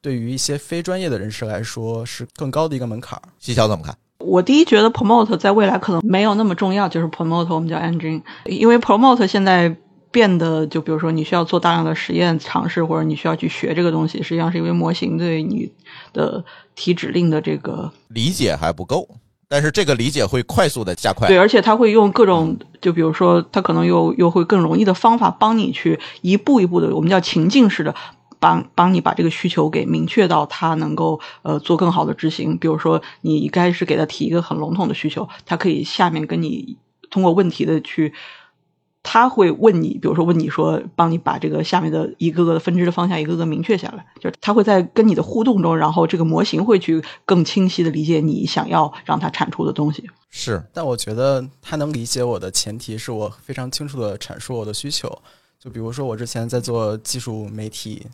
对于一些非专业的人士来说是更高的一个门槛。西桥怎么看？我第一觉得 promote 在未来可能没有那么重要，就是 promote 我们叫 engine， 因为 promote 现在变得，就比如说你需要做大量的实验尝试，或者你需要去学这个东西，实际上是因为模型对你的提指令的这个理解还不够，但是这个理解会快速的加快。对，而且它会用各种，就比如说它可能又会更容易的方法帮你去一步一步的，我们叫情境式的帮你把这个需求给明确到它能够做更好的执行。比如说你一开始给它提一个很笼统的需求，它可以下面跟你通过问题的去，他会问你，比如说问你说帮你把这个下面的一个个分支的方向一个个明确下来，就是他会在跟你的互动中，然后这个模型会去更清晰的理解你想要让它产出的东西。是，但我觉得他能理解我的前提是我非常清楚的阐述我的需求。就比如说我之前在做技术媒体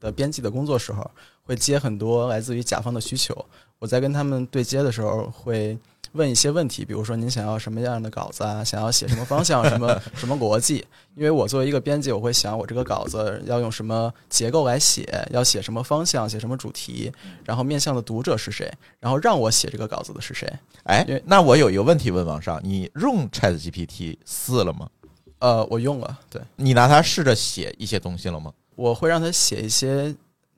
的编辑的工作时候，会接很多来自于甲方的需求，我在跟他们对接的时候会问一些问题，比如说您想要什么样的稿子啊，想要写什么方向，什么逻辑。因为我作为一个编辑，我会想我这个稿子要用什么结构来写，要写什么方向，写什么主题，然后面向的读者是谁，然后让我写这个稿子的是谁。哎，那我有一个问题问王上，你用 ChatGPT 4了吗？我用了。对，你拿它试着写一些东西了吗？我会让它写一些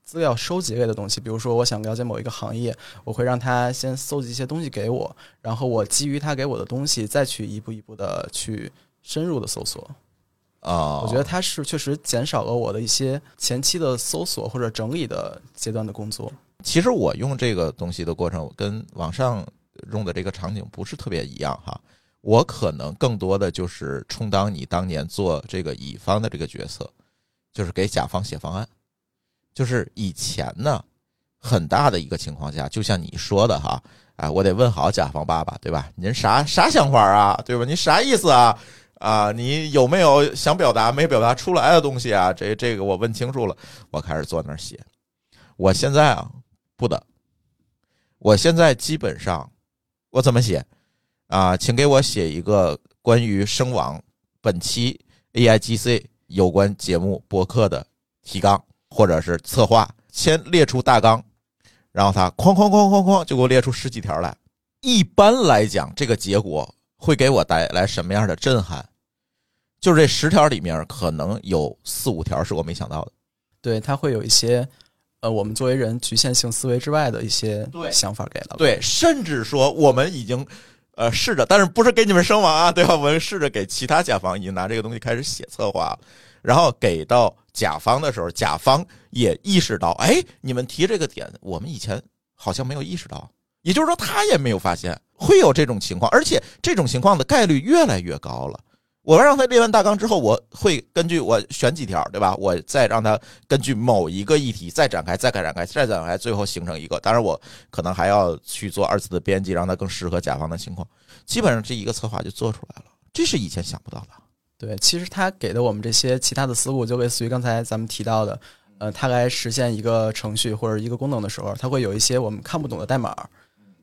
资料收集类的东西，比如说我想了解某一个行业，我会让他先搜集一些东西给我，然后我基于他给我的东西再去一步一步的去深入的搜索。我觉得他是确实减少了我的一些前期的搜索或者整理的阶段的工作。其实我用这个东西的过程跟网上用的这个场景不是特别一样哈，我可能更多的就是充当你当年做这个乙方的这个角色，就是给甲方写方案。就是以前呢，很大的一个情况下，就像你说的哈，哎，我得问好甲方爸爸，对吧？您啥想法啊，对吧？您啥意思啊？啊，你有没有想表达没表达出来的东西啊？这个我问清楚了，我开始坐那儿写。我现在啊，不的，我现在基本上我怎么写啊？请给我写一个关于声网本期 AIGC 有关节目播客的提纲。或者是策划，先列出大纲，然后他哐哐就给我列出10几条来。一般来讲，这个结果会给我带来什么样的震撼？就是这10条里面，可能有4-5条是我没想到的。对，他会有一些我们作为人局限性思维之外的一些想法给了。对，甚至说我们已经试着，但是不是给你们声网啊，对吧？我们试着给其他甲方已经拿这个东西开始写策划了。然后给到甲方的时候，甲方也意识到，哎，你们提这个点，我们以前好像没有意识到，也就是说他也没有发现会有这种情况，而且这种情况的概率越来越高了。我让他列完大纲之后，我会根据我选几条，对吧？我再让他根据某一个议题再展开，最后形成一个。当然，我可能还要去做二次的编辑，让他更适合甲方的情况。基本上这一个策划就做出来了，这是以前想不到的。对，其实他给的我们这些其他的思路，就类似于刚才咱们提到的，他来实现一个程序或者一个功能的时候，他会有一些我们看不懂的代码，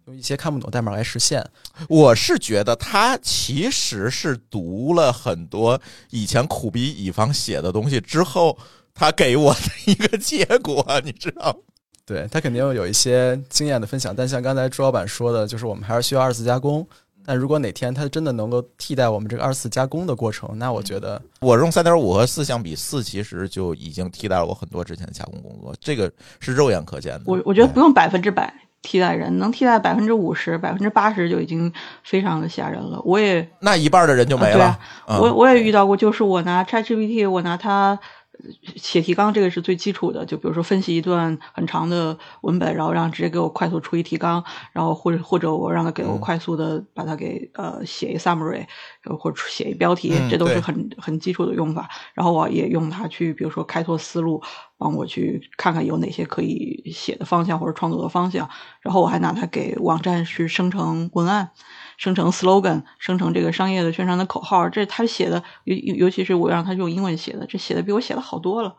用一些看不懂代码来实现。我是觉得他其实是读了很多以前苦逼乙方写的东西之后，他给我的一个结果，你知道吗？对，他肯定有一些经验的分享，但像刚才朱老板说的，就是我们还是需要二次加工。但如果哪天它真的能够替代我们这个二次加工的过程，那我觉得我用 3.5 和4相比，4其实就已经替代了我很多之前的加工工作，这个是肉眼可见的。我觉得不用100%替代人，能替代50%、80%就已经非常的吓人了。我也那一半的人就没了。我也遇到过，就是我拿 ChatGPT， 我拿它写提纲，这个是最基础的，就比如说分析一段很长的文本，然后让直接给我快速出一提纲，然后或者我让它给我快速的把它给写一 summary， 或者写一标题，这都是很基础的用法。然后我也用它去比如说开拓思路，帮我去看看有哪些可以写的方向或者创作的方向。然后我还拿它给网站去生成文案，生成 slogan， 生成这个商业的宣传的口号，这他写的，尤其是我让他用英文写的，这写的比我写的好多了。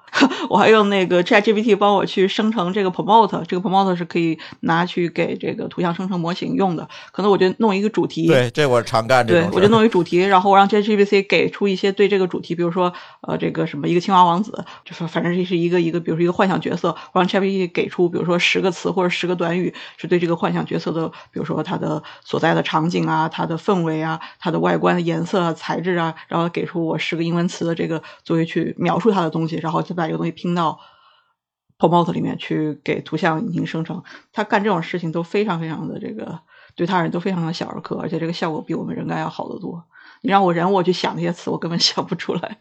我还用那个 ChatGPT 帮我去生成这个 promote， 这个 promote 是可以拿去给这个图像生成模型用的。可能我就弄一个主题，对，这我常干这种事。对，我就弄一个主题，然后我让 ChatGPT 给出一些对这个主题，比如说这个什么一个青蛙王子，就是反正这是一个，比如说一个幻想角色，我让 ChatGPT 给出比如说10个词或者10个短语，是对这个幻想角色的，比如说他的所在的场景啊。它的氛围啊，它的外观的颜色啊，材质啊，然后给出我10个英文词的这个作为去描述它的东西，然后再把这个东西拼到 Promote 里面去给图像引擎生成。它干这种事情都非常非常的这个，对他人都非常的小儿科，而且这个效果比我们人干要好得多。你让我去想那些词，我根本想不出来，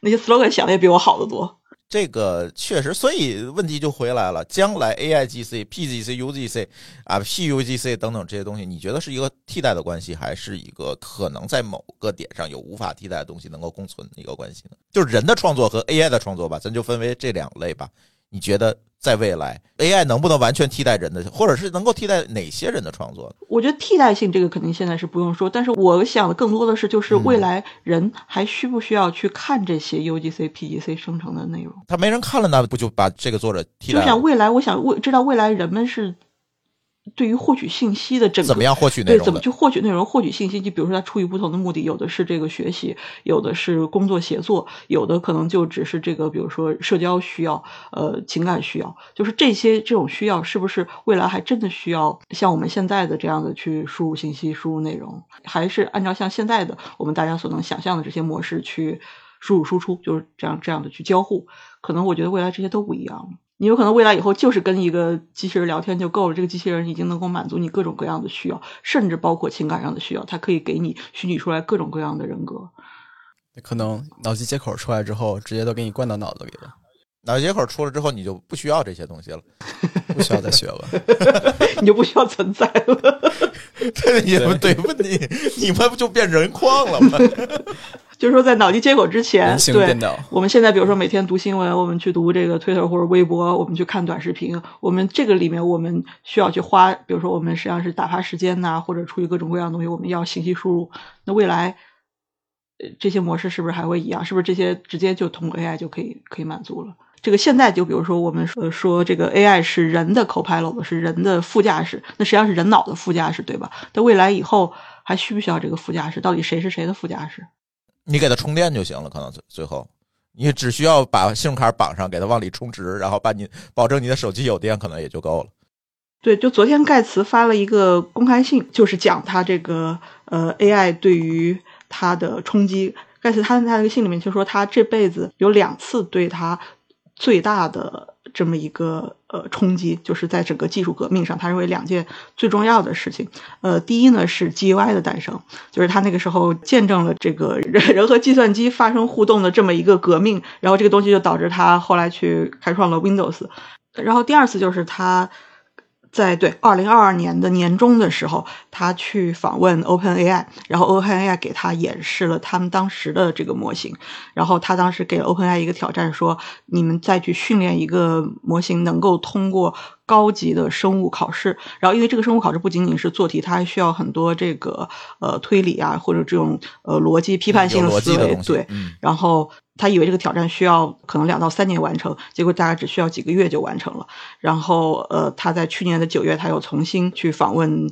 那些 slogan 想的也比我好得多。这个确实，所以问题就回来了，将来 AIGC、PGC、UGC 啊、PUGC 等等这些东西，你觉得是一个替代的关系，还是一个可能在某个点上有无法替代的东西能够共存的一个关系呢？就是人的创作和 AI 的创作吧，咱就分为这两类吧。你觉得在未来 AI 能不能完全替代人的，或者是能够替代哪些人的创作？我觉得替代性这个肯定现在是不用说，但是我想的更多的是就是未来人还需不需要去看这些 UGC、PGC 生成的内容？他没人看了，那不就把这个作者替代了？就像未来，我想知道未来人们是对于获取信息的整个怎么样获取内容，对，怎么去获取内容、获取信息，就比如说他出于不同的目的，有的是这个学习，有的是工作协作，有的可能就只是这个，比如说社交需要、情感需要，就是这种需要，是不是未来还真的需要像我们现在的这样的去输入信息、输入内容，还是按照像现在的我们大家所能想象的这些模式去输入输出，就是这样的去交互？可能我觉得未来这些都不一样了。你有可能未来以后就是跟一个机器人聊天就够了，这个机器人已经能够满足你各种各样的需要，甚至包括情感上的需要，它可以给你虚拟出来各种各样的人格。可能脑机接口出来之后，直接都给你灌到脑子里了。脑机接口出了之后，你就不需要这些东西了，不需要再学了，你就不需要存在了。你们对不？你们不就变人框了吗？就是说在脑机接口之前，对，我们现在比如说每天读新闻，我们去读这个 Twitter 或者微博，我们去看短视频，我们这个里面我们需要去花，比如说我们实际上是打发时间呐，或者出于各种各样的东西，我们要信息输入。那未来这些模式是不是还会一样？是不是这些直接就通过 AI 就可以满足了？这个现在就比如说我们说这个 AI 是人的 Copilot， 是人的副驾驶，那实际上是人脑的副驾驶，对吧？但未来以后还需不需要这个副驾驶？到底谁是谁的副驾驶？你给它充电就行了，可能最后你只需要把信用卡绑上，给它往里充值，然后把你保证你的手机有电，可能也就够了。对，就昨天盖茨发了一个公开信，就是讲他这个AI 对于他的冲击。盖茨他在他那个信里面就说，他这辈子有2次对他最大的这么一个冲击，就是在整个技术革命上，他认为2件最重要的事情。第一呢是 GUI 的诞生，就是他那个时候见证了这个人和计算机发生互动的这么一个革命，然后这个东西就导致他后来去开创了 Windows。然后第2次就是他在2022年的年中的时候，他去访问 OpenAI， 然后 OpenAI 给他演示了他们当时的这个模型，然后他当时给了 OpenAI 一个挑战，说你们再去训练一个模型能够通过高级的生物考试。然后因为这个生物考试不仅仅是做题，它还需要很多这个推理啊，或者这种逻辑批判性的思维，对，然后他以为这个挑战需要可能2到3年完成，结果大概只需要几个月就完成了。然后他在去年的9月，他又重新去访问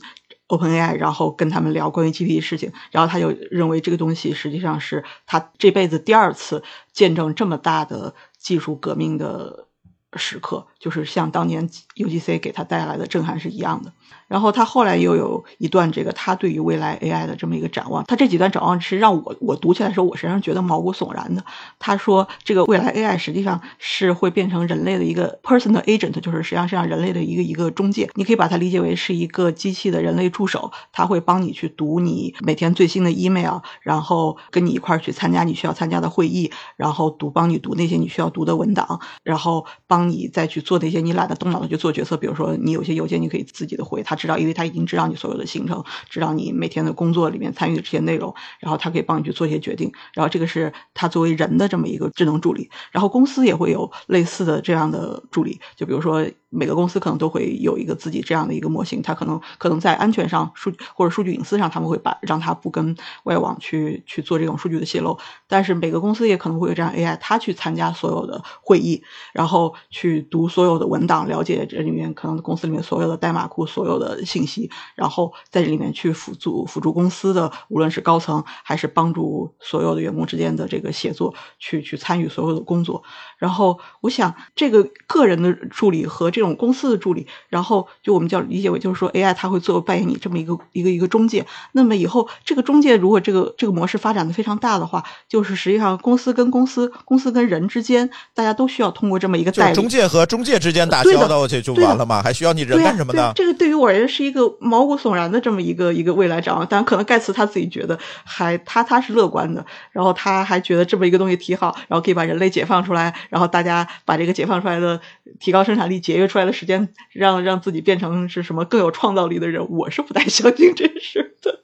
OpenAI， 然后跟他们聊关于 GPT 的事情，然后他又认为这个东西实际上是他这辈子第2次见证这么大的技术革命的时刻，就是像当年 UGC 给他带来的震撼是一样的。然后他后来又有一段这个他对于未来 AI 的这么一个展望，他这几段展望是让我读起来的时候我实际上觉得毛骨悚然的。他说这个未来 AI 实际上是会变成人类的一个 personal agent， 就是实际上是让人类的一个中介，你可以把它理解为是一个机器的人类助手，他会帮你去读你每天最新的 email， 然后跟你一块去参加你需要参加的会议，然后帮你读那些你需要读的文档，然后帮你再去做那些你懒得动脑的去做决策，比如说你有些邮件你可以自己的回，他知道，因为他已经知道你所有的行程，知道你每天的工作里面参与的这些内容，然后他可以帮你去做一些决定，然后这个是他作为人的这么一个智能助理。然后公司也会有类似的这样的助理，就比如说每个公司可能都会有一个自己这样的一个模型，它可能在安全上或者数据隐私上，他们会让它不跟外网去做这种数据的泄露，但是每个公司也可能会有这样 AI， 它去参加所有的会议，然后去读所有的文档，了解这里面可能公司里面所有的代码库所有的信息，然后在这里面去辅助公司的无论是高层还是帮助所有的员工之间的这个协作，去参与所有的工作。然后我想这个个人的助理和这种公司的助理，然后就我们叫理解为就是说 AI 它会最后扮演你这么一个中介。那么以后这个中介如果这个模式发展的非常大的话，就是实际上公司跟公司，公司跟人之间，大家都需要通过这么一个代理，中介和中介之间打交道去就完了嘛，还需要你人干什么呢？这个对于我而言是一个毛骨悚然的这么一个未来展望。当然可能盖茨他自己觉得还他是乐观的，然后他还觉得这么一个东西挺好，然后可以把人类解放出来，然后大家把这个解放出来的提高生产力节约出来的时间，让自己变成是什么更有创造力的人。我是不太相信这事的。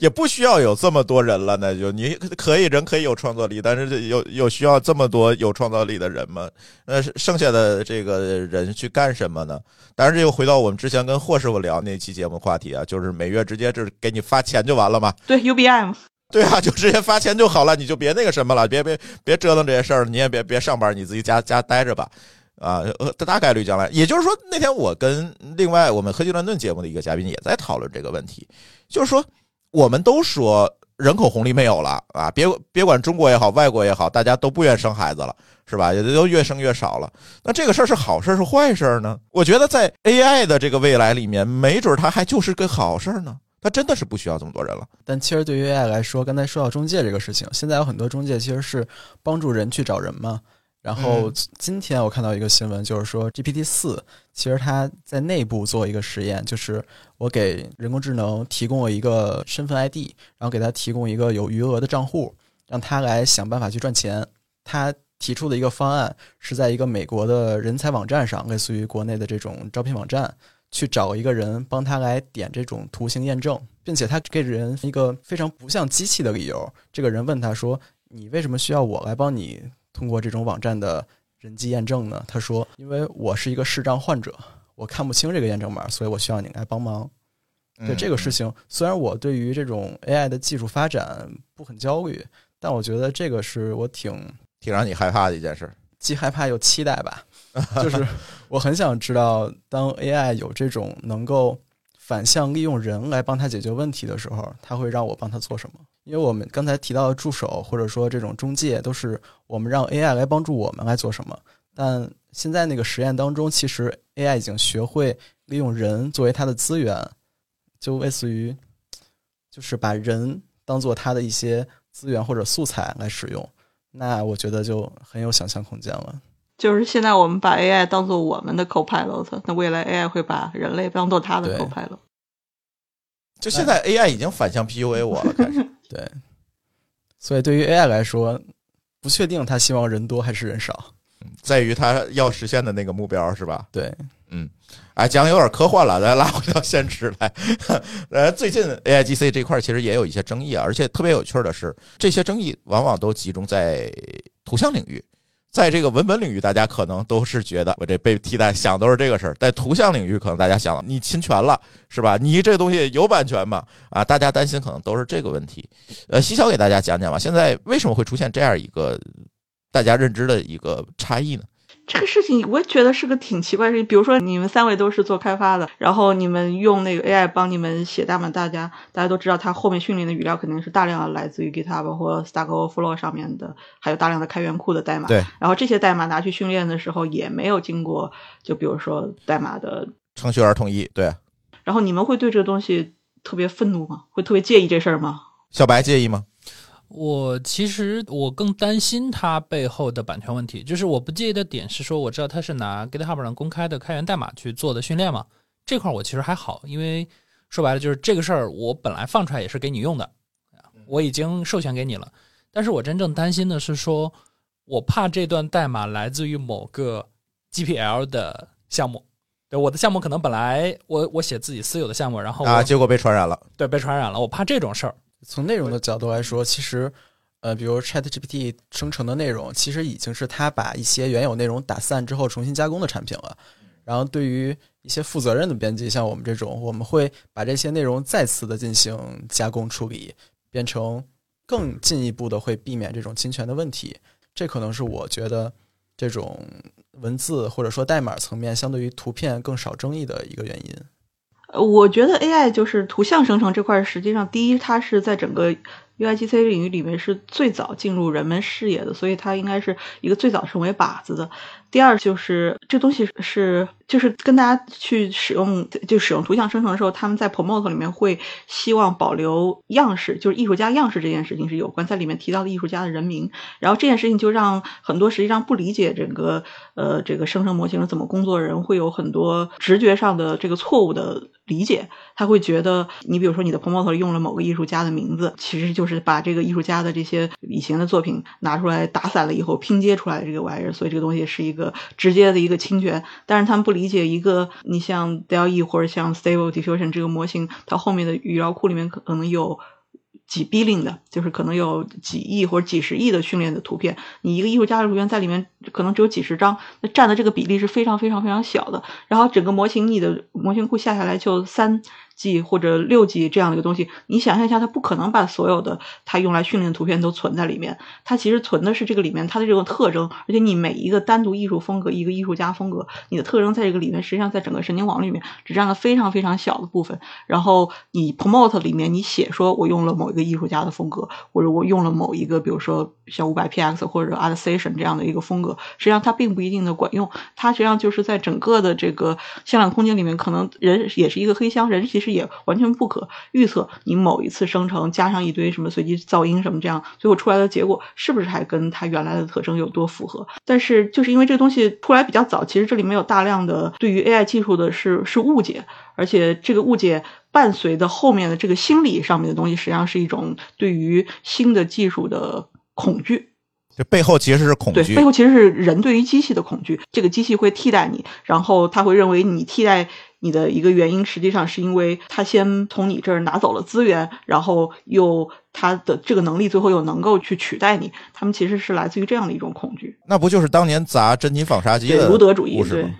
也不需要有这么多人了，那就你人可以有创造力，但是有需要这么多有创造力的人吗？剩下的这个人去干什么呢？当然这又回到我们之前跟霍师傅聊那期节目话题啊，就是每月直接就是给你发钱就完了嘛。对 UBM。对啊，就直接发钱就好了，你就别那个什么了，别折腾这些事儿，你也别上班，你自己家待着吧。啊，大概率将来，也就是说，那天我跟另外我们科技乱炖节目的一个嘉宾也在讨论这个问题，就是说，我们都说人口红利没有了啊，别管中国也好，外国也好，大家都不愿生孩子了，是吧？也都越生越少了。那这个事儿是好事是坏事呢？我觉得在 AI 的这个未来里面，没准它还就是个好事呢。它真的是不需要这么多人了。但其实对于 AI 来说，刚才说到中介这个事情，现在有很多中介其实是帮助人去找人嘛。然后今天我看到一个新闻，就是说 GPT-4 其实它在内部做一个实验，就是我给人工智能提供了一个身份 ID， 然后给它提供一个有余额的账户，让它来想办法去赚钱。它提出的一个方案是在一个美国的人才网站上，类似于国内的这种招聘网站，去找一个人帮他来点这种图形验证，并且他给人一个非常不像机器的理由。这个人问他说，你为什么需要我来帮你通过这种网站的人机验证呢？他说，因为我是一个视障患者，我看不清这个验证码，所以我需要你来帮忙。对这个事情，虽然我对于这种 AI 的技术发展不很焦虑，但我觉得这个是我挺让你害怕的一件事，既害怕又期待吧。就是我很想知道，当 AI 有这种能够反向利用人来帮他解决问题的时候，他会让我帮他做什么。因为我们刚才提到的助手或者说这种中介，都是我们让 AI 来帮助我们来做什么，但现在那个实验当中，其实 AI 已经学会利用人作为它的资源，就类似于就是把人当做它的一些资源或者素材来使用，那我觉得就很有想象空间了。就是现在我们把 AI 当做我们的 Copilot， 那未来 AI 会把人类当做它的 Copilot。 就现在 AI 已经反向 PUA 我了，开始。对，所以对于 AI 来说，不确定他希望人多还是人少，在于他要实现的那个目标，是吧？对，嗯，哎，讲有点科幻了，咱拉回到现实来。最近 AIGC 这块其实也有一些争议啊，而且特别有趣的是，这些争议往往都集中在图像领域。在这个文本领域，大家可能都是觉得我这被替代，想都是这个事儿。在图像领域，可能大家想你侵权了，是吧？你这东西有版权吗？啊，大家担心可能都是这个问题。西小给大家讲讲吧，现在为什么会出现这样一个大家认知的一个差异呢？这个事情我也觉得是个挺奇怪的事情。比如说你们三位都是做开发的，然后你们用那个 AI 帮你们写代码，大家都知道它后面训练的语料肯定是大量来自于 GitHub 或 Stack Overflow 上面的，还有大量的开源库的代码。对。然后这些代码拿去训练的时候也没有经过，就比如说代码的程序员统一，对。然后你们会对这个东西特别愤怒吗？会特别介意这事儿吗？小白介意吗？其实我更担心它背后的版权问题，就是我不介意的点是说，我知道它是拿 GitHub 上公开的开源代码去做的训练嘛，这块我其实还好，因为说白了就是这个事儿我本来放出来也是给你用的，我已经授权给你了。但是我真正担心的是说，我怕这段代码来自于某个 GPL 的项目，对，我的项目可能本来我写自己私有的项目，然后结果被传染了，对，被传染了，我怕这种事儿。从内容的角度来说，其实比如 ChatGPT 生成的内容其实已经是它把一些原有内容打散之后重新加工的产品了。然后对于一些负责任的编辑，像我们这种，我们会把这些内容再次的进行加工处理，变成更进一步的会避免这种侵权的问题。这可能是我觉得这种文字或者说代码层面相对于图片更少争议的一个原因。我觉得 AI 就是图像生成这块，实际上第一它是在整个 AIGC 领域里面是最早进入人们视野的，所以它应该是一个最早成为靶子的。第二就是这东西是就是跟大家去使用图像生成的时候，他们在 promote 里面会希望保留样式，就是艺术家样式这件事情是有关，在里面提到的艺术家的人名，然后这件事情就让很多实际上不理解整个这个生成模型怎么工作的人会有很多直觉上的这个错误的理解，他会觉得你比如说你的 promote 用了某个艺术家的名字，其实就是把这个艺术家的这些以前的作品拿出来打散了以后拼接出来的这个玩意儿，所以这个东西是一个直接的一个侵权。但是他们不理解一个，你像 DALL-E 或者像 Stable Diffusion 这个模型，它后面的语料库里面可能有几 billion 的，就是可能有几亿或者几十亿的训练的图片，你一个艺术家的图片在里面可能只有几十张，那占的这个比例是非常非常非常小的。然后整个模型，你的模型库下下来就3G 或者6G 这样的一个东西，你想象一下，它不可能把所有的它用来训练的图片都存在里面，它其实存的是这个里面它的这种特征，而且你每一个单独艺术风格，一个艺术家风格，你的特征在这个里面，实际上在整个神经网里面只占了非常非常小的部分。然后你 promote 里面你写说我用了某一个艺术家的风格，或者我用了某一个比如说像 500px 或者 Artstation 这样的一个风格，实际上它并不一定的管用，它实际上就是在整个的这个向量空间里面，可能人也是一个黑箱，人其实也完全不可预测，你某一次生成加上一堆什么随机噪音什么这样，最后出来的结果是不是还跟它原来的特征有多符合。但是就是因为这个东西出来比较早，其实这里面有大量的对于 AI 技术的是误解，而且这个误解伴随的后面的这个心理上面的东西，实际上是一种对于新的技术的恐惧。这背后其实是恐惧，对，背后其实是人对于机器的恐惧。这个机器会替代你，然后他会认为你替代你的一个原因，实际上是因为他先从你这儿拿走了资源，然后又他的这个能力最后又能够去取代你。他们其实是来自于这样的一种恐惧。那不就是当年砸真金纺纱机的，对，卢德主义，对。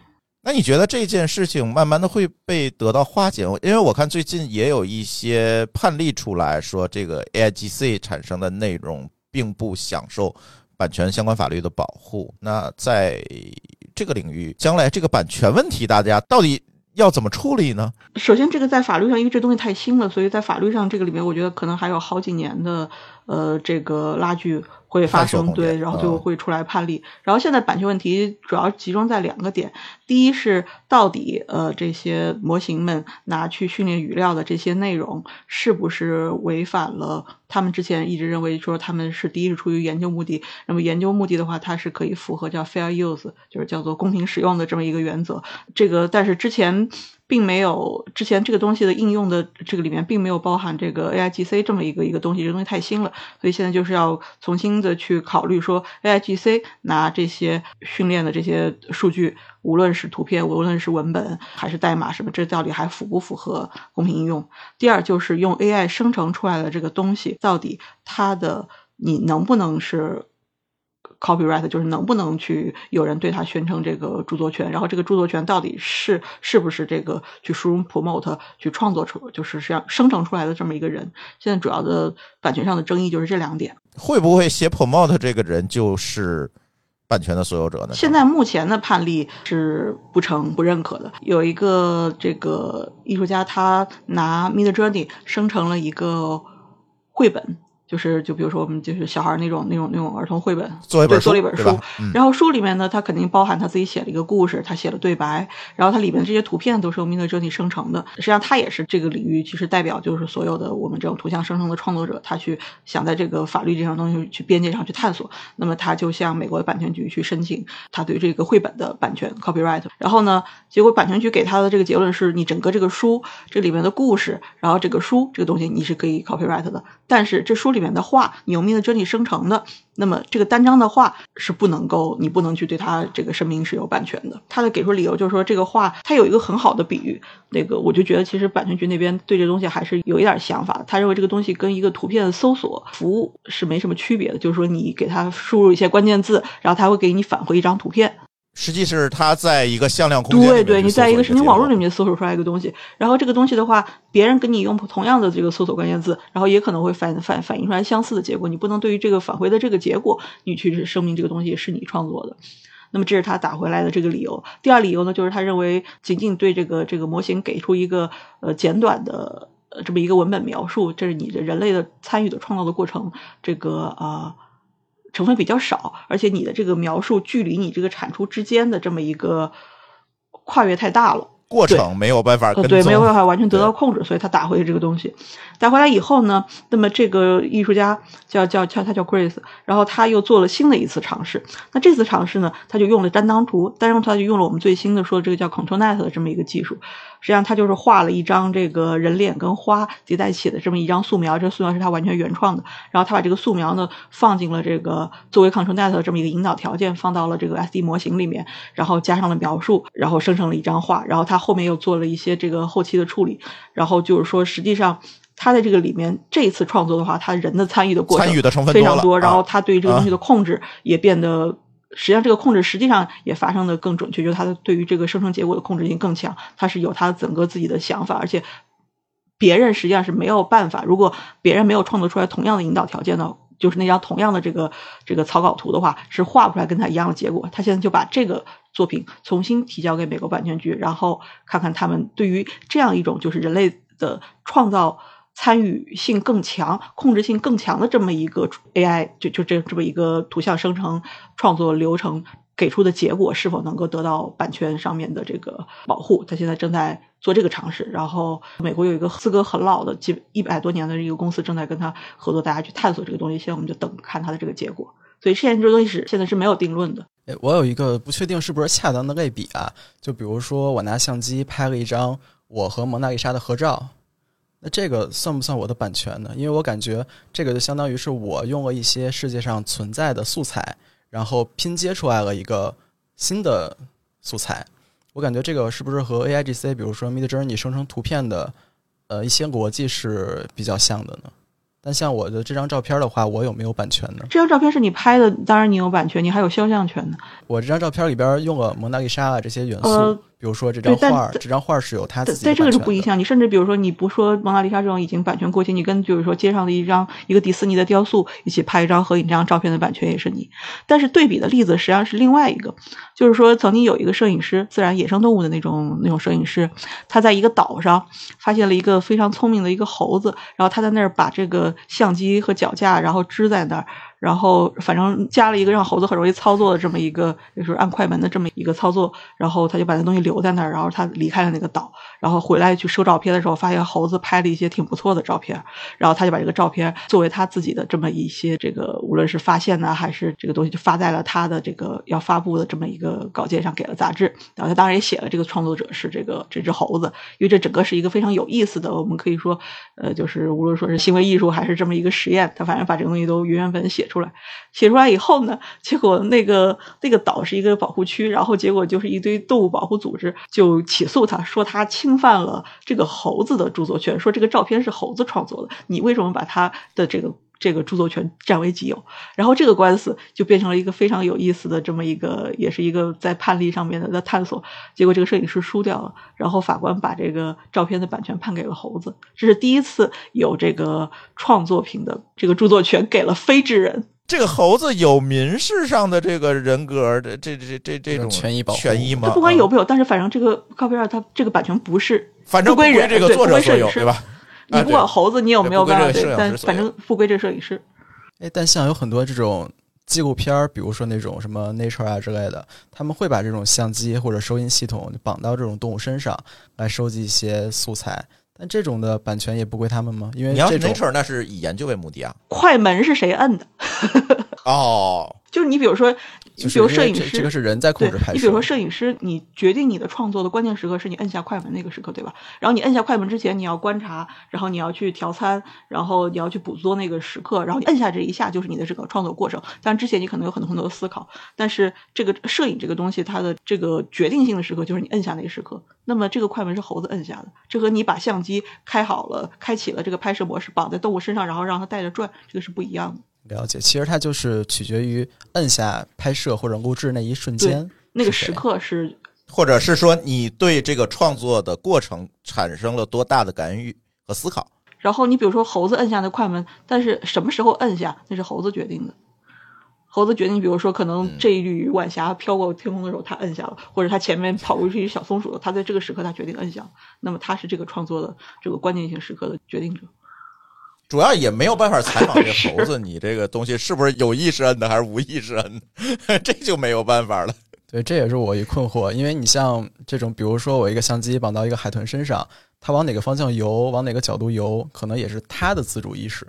那你觉得这件事情慢慢的会被得到化解？因为我看最近也有一些判例出来说，这个 AIGC 产生的内容并不享受版权相关法律的保护。那在这个领域，将来这个版权问题大家到底要怎么处理呢？首先这个在法律上，因为这东西太新了，所以在法律上这个里面我觉得可能还有好几年的这个拉锯会发生，对，然后最后会出来判例。然后现在版权问题主要集中在两个点，第一是到底这些模型们拿去训练语料的这些内容是不是违反了他们之前一直认为说他们是第一是出于研究目的，那么研究目的的话它是可以符合叫 fair use， 就是叫做公平使用的这么一个原则。这个但是之前并没有，之前这个东西的应用的这个里面并没有包含这个 AIGC 这么一个东西，这东西太新了，所以现在就是要重新的去考虑说 AIGC 拿这些训练的这些数据，无论是图片无论是文本还是代码什么，这到底还符不符合公平应用。第二就是用 AI 生成出来的这个东西，到底它的你能不能是copyright， 就是能不能去有人对他宣称这个著作权，然后这个著作权到底是不是这个去输入 promote 去创作出就是这样生成出来的这么一个人。现在主要的版权上的争议就是这两点。会不会写 promote 这个人就是版权的所有者呢？现在目前的判例是不认可的。有一个这个艺术家，他拿 Midjourney 生成了一个绘本，就比如说我们就是小孩那种儿童绘本，做了一本书，然后书里面呢，它肯定包含他自己写了一个故事，他写了对白，然后它里面这些图片都是用Midjourney生成的，实际上它也是这个领域其实代表就是所有的我们这种图像生成的创作者，他去想在这个法律这项东西去边界上去探索，那么他就向美国的版权局去申请他对这个绘本的版权 Copyright， 然后呢，结果版权局给他的这个结论是你整个这个书这里面的故事，然后这个书这个东西你是可以 Copyright 的，但是这书里面的话你用Midjourney生成的，那么这个单张的话是不能够，你不能去对它这个声明是有版权的。他的给出理由就是说这个话它有一个很好的比喻，那个我就觉得其实版权局那边对这东西还是有一点想法，他认为这个东西跟一个图片搜索服务是没什么区别的，就是说你给它输入一些关键字，然后它会给你返回一张图片，实际是它在一个向量空间里面，对，你在一个神经网络里面搜索出来一个东西，然后这个东西的话别人跟你用同样的这个搜索关键字，然后也可能会反映出来相似的结果，你不能对于这个返回的这个结果你去声明这个东西是你创作的，那么这是他打回来的这个理由。第二理由呢，就是他认为仅仅对这个模型给出一个简短的这么一个文本描述，这是你的人类的参与的创造的过程，这个成分比较少，而且你的这个描述距离你这个产出之间的这么一个跨越太大了，过程没有办法跟踪，对，没有办法完全得到控制，所以他打回这个东西。打回来以后呢，那么这个艺术家他叫 Chris， 然后他又做了新的一次尝试。那这次尝试呢，他就用了他就用了我们最新的说这个叫 ControlNet 的这么一个技术。实际上他就是画了一张这个人脸跟花叠在一起的这么一张素描，这个素描是他完全原创的，然后他把这个素描呢放进了这个作为 ControlNet 的这么一个引导条件，放到了这个 SD 模型里面，然后加上了描述，然后生成了一张画，然后他后面又做了一些这个后期的处理，然后就是说实际上他在这个里面这一次创作的话，他人的参与的过程非常多，然后他对于这个东西的控制也变得，实际上这个控制实际上也发生的更准确，就是他对于这个生成结果的控制性更强，他是有他整个自己的想法，而且别人实际上是没有办法，如果别人没有创作出来同样的引导条件呢，就是那张同样的这个草稿图的话是画不出来跟他一样的结果。他现在就把这个作品重新提交给美国版权局，然后看看他们对于这样一种就是人类的创造参与性更强、控制性更强的这么一个 AI， 这么一个图像生成创作流程给出的结果是否能够得到版权上面的这个保护。他现在正在做这个尝试，然后美国有一个资格很老的100多年的一个公司正在跟他合作，大家去探索这个东西，现在我们就等看他的这个结果。所以这个东西是现在是没有定论的。我有一个不确定是不是恰当的类比啊，就比如说我拿相机拍了一张我和蒙娜丽莎的合照，那这个算不算我的版权呢？因为我感觉这个就相当于是我用了一些世界上存在的素材，然后拼接出来了一个新的素材。我感觉这个是不是和 AIGC 比如说 Midjourney 生成图片的一些逻辑是比较像的呢？但像我的这张照片的话，我有没有版权呢？这张照片是你拍的，当然你有版权，你还有肖像权呢。我这张照片里边用了蒙娜丽莎啊这些元素，比如说这张画，这张画是有它自己的版权的。对，这个是不影响你，甚至比如说你不说蒙娜丽莎这种已经版权过期，你跟就是说街上的一个迪士尼的雕塑一起拍一张合影，这张照片的版权也是你。但是对比的例子实际上是另外一个，就是说曾经有一个摄影师，自然野生动物的那种摄影师，他在一个岛上发现了一个非常聪明的一个猴子，然后他在那儿把这个相机和脚架然后支在那儿，然后反正加了一个让猴子很容易操作的这么一个就是按快门的这么一个操作，然后他就把那东西留在那儿，然后他离开了那个岛，然后回来去收照片的时候发现猴子拍了一些挺不错的照片，然后他就把这个照片作为他自己的这么一些这个无论是发现呢还是这个东西就发在了他的这个要发布的这么一个稿件上，给了杂志，然后他当然也写了这个创作者是这只猴子，因为这整个是一个非常有意思的，我们可以说就是无论说是行为艺术还是这么一个实验，他反正把这个东西都原文写出来以后呢，结果那个岛是一个保护区，然后结果就是一堆动物保护组织就起诉他，说他侵犯了这个猴子的著作权，说这个照片是猴子创作的，你为什么把他的这个著作权占为己有？然后这个官司就变成了一个非常有意思的这么一个，也是一个在判例上面的探索。结果这个摄影师输掉了，然后法官把这个照片的版权判给了猴子。这是第一次有这个创作品的这个著作权给了非之人。这个猴子有民事上的这个人格的这种权益吗？不管有没有，但是反正这个 copyright 它这个版权不归这个作者所有，对吧？你不管猴子你有没有办法，对，但反正不归这摄影师。但像有很多这种纪录片，比如说那种什么 Nature 啊之类的，他们会把这种相机或者收音系统绑到这种动物身上来收集一些素材，但这种的版权也不归他们吗？因为这种你要是 Nature 那是以研究为目的啊。快门是谁摁的？哦，就是你比如说，比如摄影师，这个是人在控制拍摄。你比如说摄影师，你决定你的创作的关键时刻是你摁下快门那个时刻，对吧？然后你摁下快门之前，你要观察，然后你要去调参，然后你要去捕捉那个时刻，然后你摁下这一下就是你的这个创作过程。当然之前你可能有很多很多的思考，但是这个摄影这个东西，它的这个决定性的时刻就是你摁下那个时刻。那么这个快门是猴子摁下的，这和你把相机开好了、开启了这个拍摄模式，绑在动物身上，然后让它带着转，这个是不一样的。了解，其实它就是取决于摁下拍摄或者录制那一瞬间，那个时刻是，或者是说你对这个创作的过程产生了多大的感悟和思考。然后你比如说猴子摁下的快门，但是什么时候摁下那是猴子决定的。猴子决定，比如说可能这一缕晚霞飘过天空的时候他摁下了，或者他前面跑过去一只小松鼠，他在这个时刻他决定摁下，那么他是这个创作的这个关键性时刻的决定者。主要也没有办法采访这猴子，你这个东西是不是有意识摁的还是无意识摁的，这就没有办法了。对，这也是我一困惑，因为你像这种，比如说我一个相机绑到一个海豚身上，它往哪个方向游，往哪个角度游，可能也是它的自主意识，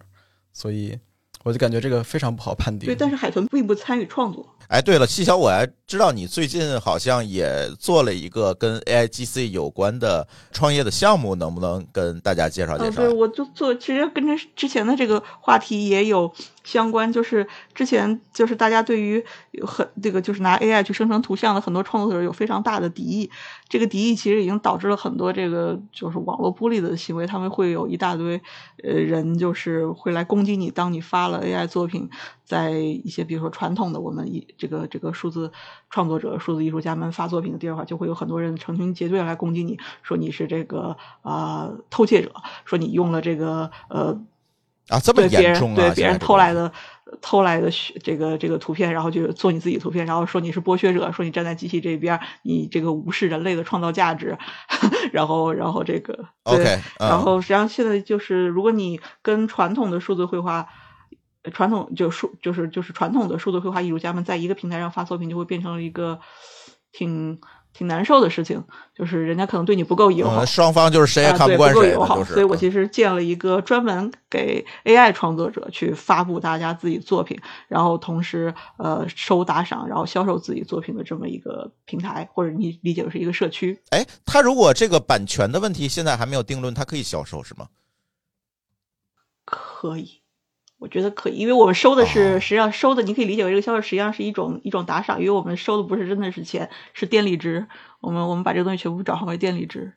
所以我就感觉这个非常不好判定。对，但是海豚并不参与创作。哎，对了，细小，我还知道你最近好像也做了一个跟 AIGC 有关的创业的项目，能不能跟大家介绍介绍？对，我就做，其实跟着之前的这个话题也有相关，就是之前就是大家对于很这个就是拿 AI 去生成图像的很多创作者有非常大的敌意，这个敌意其实已经导致了很多这个就是网络孤立的行为，他们会有一大堆人就是会来攻击你，当你发了 AI 作品，在一些比如说传统的我们这个数字创作者、数字艺术家们发作品的地方，就会有很多人成群结队来攻击你，说你是这个偷窃者，说你用了这个这么严重啊，对别人偷来的这个图片，然后就做你自己图片，然后说你是剥削者，说你站在机器这边，你这个无视人类的创造价值，然后这个对 OK， 然后实际上现在就是如果你跟传统的数字绘画。传统的数字绘画艺术家们在一个平台上发作品，就会变成了一个挺难受的事情，就是人家可能对你不够友好，双方就是谁也看不惯谁，就是。所以我其实建了一个专门给 AI 创作者去发布大家自己作品，然后同时收打赏，然后销售自己作品的这么一个平台，或者你理解的是一个社区。哎，他如果这个版权的问题现在还没有定论，他可以销售是吗？可以。我觉得可以，因为我们收的是，实际上收的你可以理解为这个销售实际上是一种打赏，因为我们收的不是真的是钱，是电力值。我们把这个东西全部转化为电力值。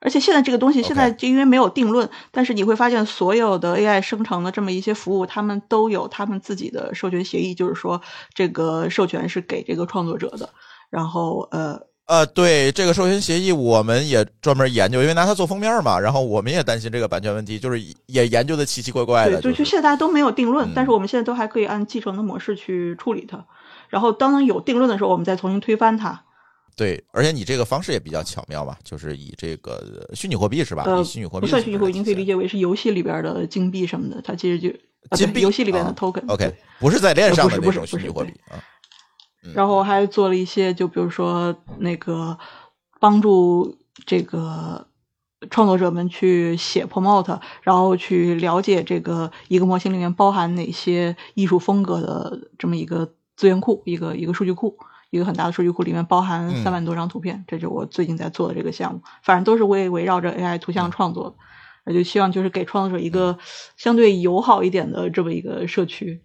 而且现在这个东西，现在因为没有定论，但是你会发现所有的 AI 生成的这么一些服务，他们都有他们自己的授权协议，就是说这个授权是给这个创作者的。然后对，这个授权协议我们也专门研究，因为拿它做封面嘛，然后我们也担心这个版权问题，就是也研究的奇奇怪怪的。对，就是现在大家都没有定论，但是我们现在都还可以按继承的模式去处理它，然后当有定论的时候我们再重新推翻它。对，而且你这个方式也比较巧妙吧，就是以这个虚拟货币是吧？以虚拟货币，不算虚拟货币，你可以理解为是游戏里边的金币什么的，它其实就金币游戏里边的 token。OK， 不是在链上的那种虚拟货币啊。然后还做了一些，就比如说那个帮助这个创作者们去写 promote， 然后去了解这个一个模型里面包含哪些艺术风格的这么一个资源库，一个数据库，一个很大的数据库里面包含30000多张图片，这就是我最近在做的这个项目，反正都是围绕着 AI 图像创作的，我就希望就是给创作者一个相对友好一点的这么一个社区。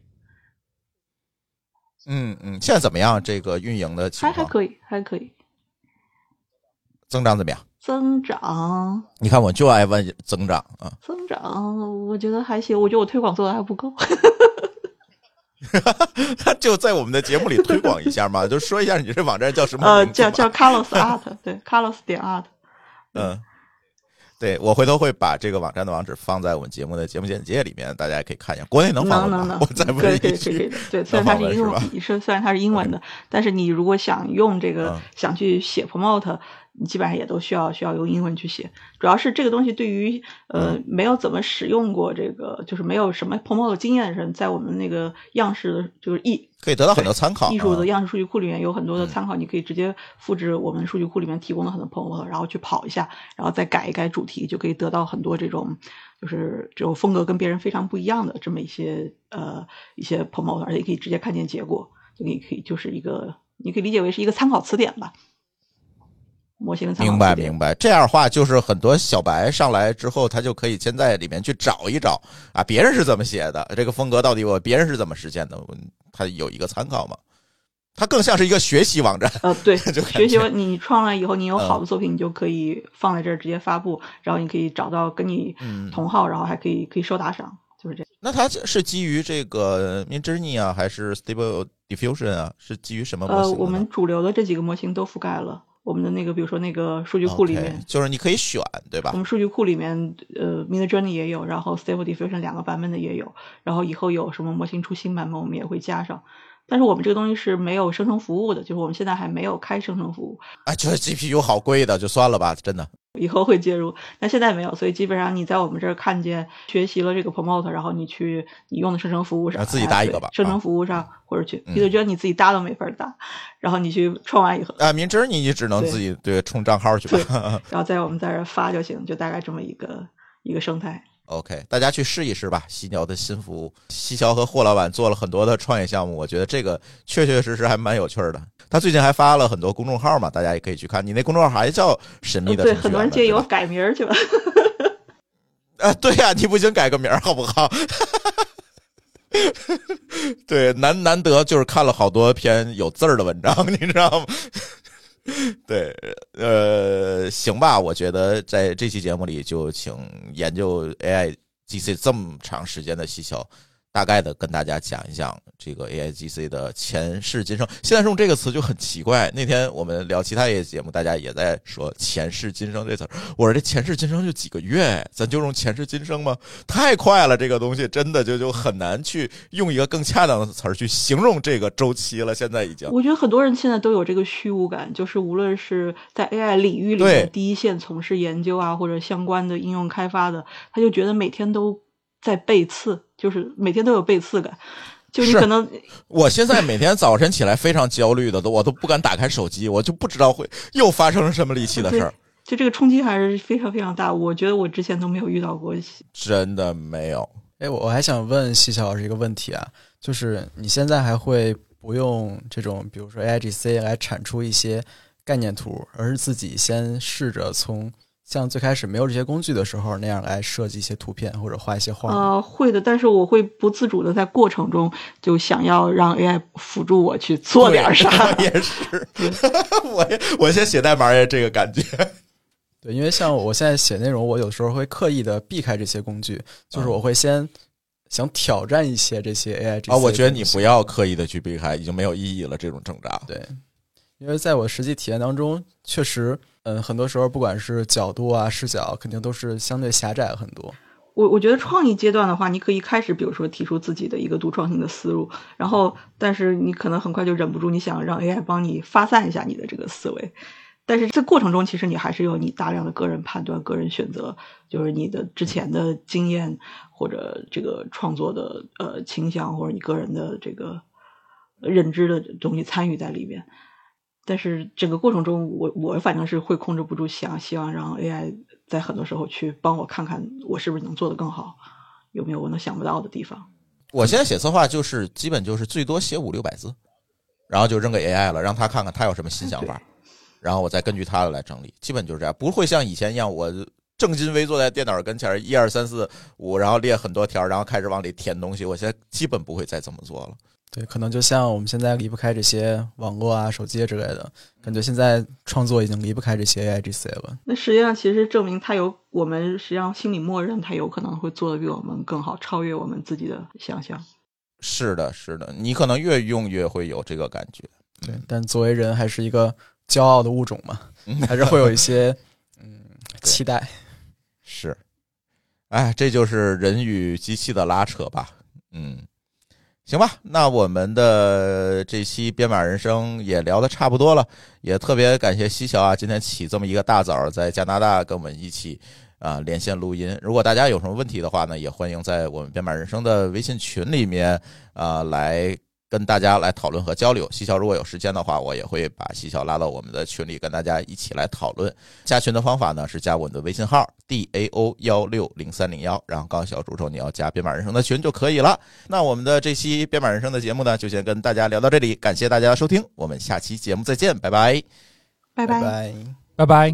现在怎么样？这个运营的情况还可以，增长怎么样？增长，你看我就爱问增长啊。增长，我觉得还行，我觉得我推广做的还不够。就在我们的节目里推广一下嘛，就说一下你这网站叫什么名字？叫 Kalos.art， 对 Kalos.art。对，我回头会把这个网站的网址放在我们节目简介里面，大家也可以看一下。国内能访问吗？我再问一句。对，虽然它是英文的，但是你如果想用这个，想去写 promote，你基本上也都需要用英文去写。主要是这个东西对于没有怎么使用过这个，就是没有什么碰的经验的人，在我们那个样式的就是可以得到很多参考。艺术的样式数据库里面有很多的参考，你可以直接复制我们数据库里面提供的很多碰碰，然后去跑一下，然后再改一改主题，就可以得到很多这种就是这种风格跟别人非常不一样的这么一些碰碰，而且可以直接看见结果。就你可以就是一个，你可以理解为是一个参考词典吧。模型参考词典。明白。这样的话，就是很多小白上来之后，他就可以先在里面去找一找啊，别人是怎么写的，这个风格到底别人是怎么实现的，他有一个参考嘛。它更像是一个学习网站。对，学习你创了以后，你有好的作品，你就可以放在这儿直接发布，然后你可以找到跟你同号，然后还可以收打赏。就是这样。那它是基于这个 Midjourney 啊，还是 Stable Diffusion 啊？是基于什么模型？我们主流的这几个模型都覆盖了。我们的那个，比如说那个数据库里面，就是你可以选，对吧？我们数据库里面，Midjourney 也有，然后 Stable Diffusion 两个版本的也有，然后以后有什么模型出新版本，我们也会加上。但是我们这个东西是没有生成服务的，就是我们现在还没有开生成服务。哎，觉得 GPU 好贵的，就算了吧，真的。以后会介入，但现在没有，所以基本上你在我们这儿看见学习了这个 Promote， 然后你用的生成服务上，自己搭一个吧，生成服务上、或者去，你就觉得你自己搭都没法搭，然后你去创完以后，Midjourney你只能自己对充账号去吧，然后在我们在这儿发就行，就大概这么一个生态。OK， 大家去试一试吧，犀鸟的新服务。西樵和霍老板做了很多的创业项目，我觉得这个确实还蛮有趣的。他最近还发了很多公众号嘛，大家也可以去看。你那公众号还叫神秘的程序员、对，很多人借由改名去了。对呀、你不行改个名好不好？对，难得就是看了好多篇有字儿的文章，你知道吗？对，行吧，我觉得在这期节目里就请研究 AIGC 这么长时间的西樵大概的跟大家讲一讲这个 AIGC 的前世今生。现在用这个词就很奇怪，那天我们聊其他一些节目，大家也在说前世今生这词，我说这前世今生就几个月，咱就用前世今生吗？太快了，这个东西真的就很难去用一个更恰当的词去形容这个周期了，现在已经。我觉得很多人现在都有这个虚无感，就是无论是在 AI 领域里面第一线从事研究啊，或者相关的应用开发的，他就觉得每天都在背刺，就是每天都有背刺感，就你可能我现在每天早晨起来非常焦虑的，我都不敢打开手机，我就不知道会又发生什么离奇的事儿。就这个冲击还是非常非常大，我觉得我之前都没有遇到过，真的没有。我还想问西樵老师一个问题啊，就是你现在还会不用这种比如说 AIGC 来产出一些概念图，而是自己先试着从像最开始没有这些工具的时候那样来设计一些图片或者画一些画？会的，但是我会不自主的在过程中就想要让 AI 辅助我去做点啥。也是，我先写代码也这个感觉。对，因为像我现在写内容，我有时候会刻意的避开这些工具，就是我会先想挑战一些这些 AIGC。我觉得你不要刻意的去避开，已经没有意义了，这种挣扎。对，因为在我实际体验当中，确实。很多时候不管是角度啊视角肯定都是相对狭窄很多。我觉得创意阶段的话，你可以开始比如说提出自己的一个独创性的思路，然后但是你可能很快就忍不住你想让 AI 帮你发散一下你的这个思维，但是这过程中其实你还是有你大量的个人判断个人选择，就是你的之前的经验或者这个创作的倾向或者你个人的这个认知的东西参与在里面。但是整个过程中我反正是会控制不住希望让 AI 在很多时候去帮我看看我是不是能做得更好，有没有我能想不到的地方。我现在写策划就是基本就是最多写500-600字，然后就扔给 AI 了，让他看看他有什么新想法，然后我再根据他来整理，基本就是这样。不会像以前一样我正襟危坐在电脑跟前1、2、3、4、5然后列很多条然后开始往里填东西，我现在基本不会再这么做了。对，可能就像我们现在离不开这些网络啊手机之类的，感觉现在创作已经离不开这些 AIGC 了。那实际上其实证明它有，我们实际上心里默认它有可能会做得比我们更好，超越我们自己的想象。是的，你可能越用越会有这个感觉。对，但作为人还是一个骄傲的物种嘛，还是会有一些期待。是，这就是人与机器的拉扯吧。行吧，那我们的这期编码人生也聊得差不多了，也特别感谢西桥啊，今天起这么一个大早在加拿大跟我们一起连线录音。如果大家有什么问题的话呢，也欢迎在我们编码人生的微信群里面来跟大家来讨论和交流。西桥如果有时间的话，我也会把西桥拉到我们的群里跟大家一起来讨论。加群的方法呢是加我们的微信号 DAO160301， 然后告诉小助手你要加编码人生的群就可以了。那我们的这期编码人生的节目呢就先跟大家聊到这里，感谢大家的收听，我们下期节目再见，拜拜拜拜拜拜拜。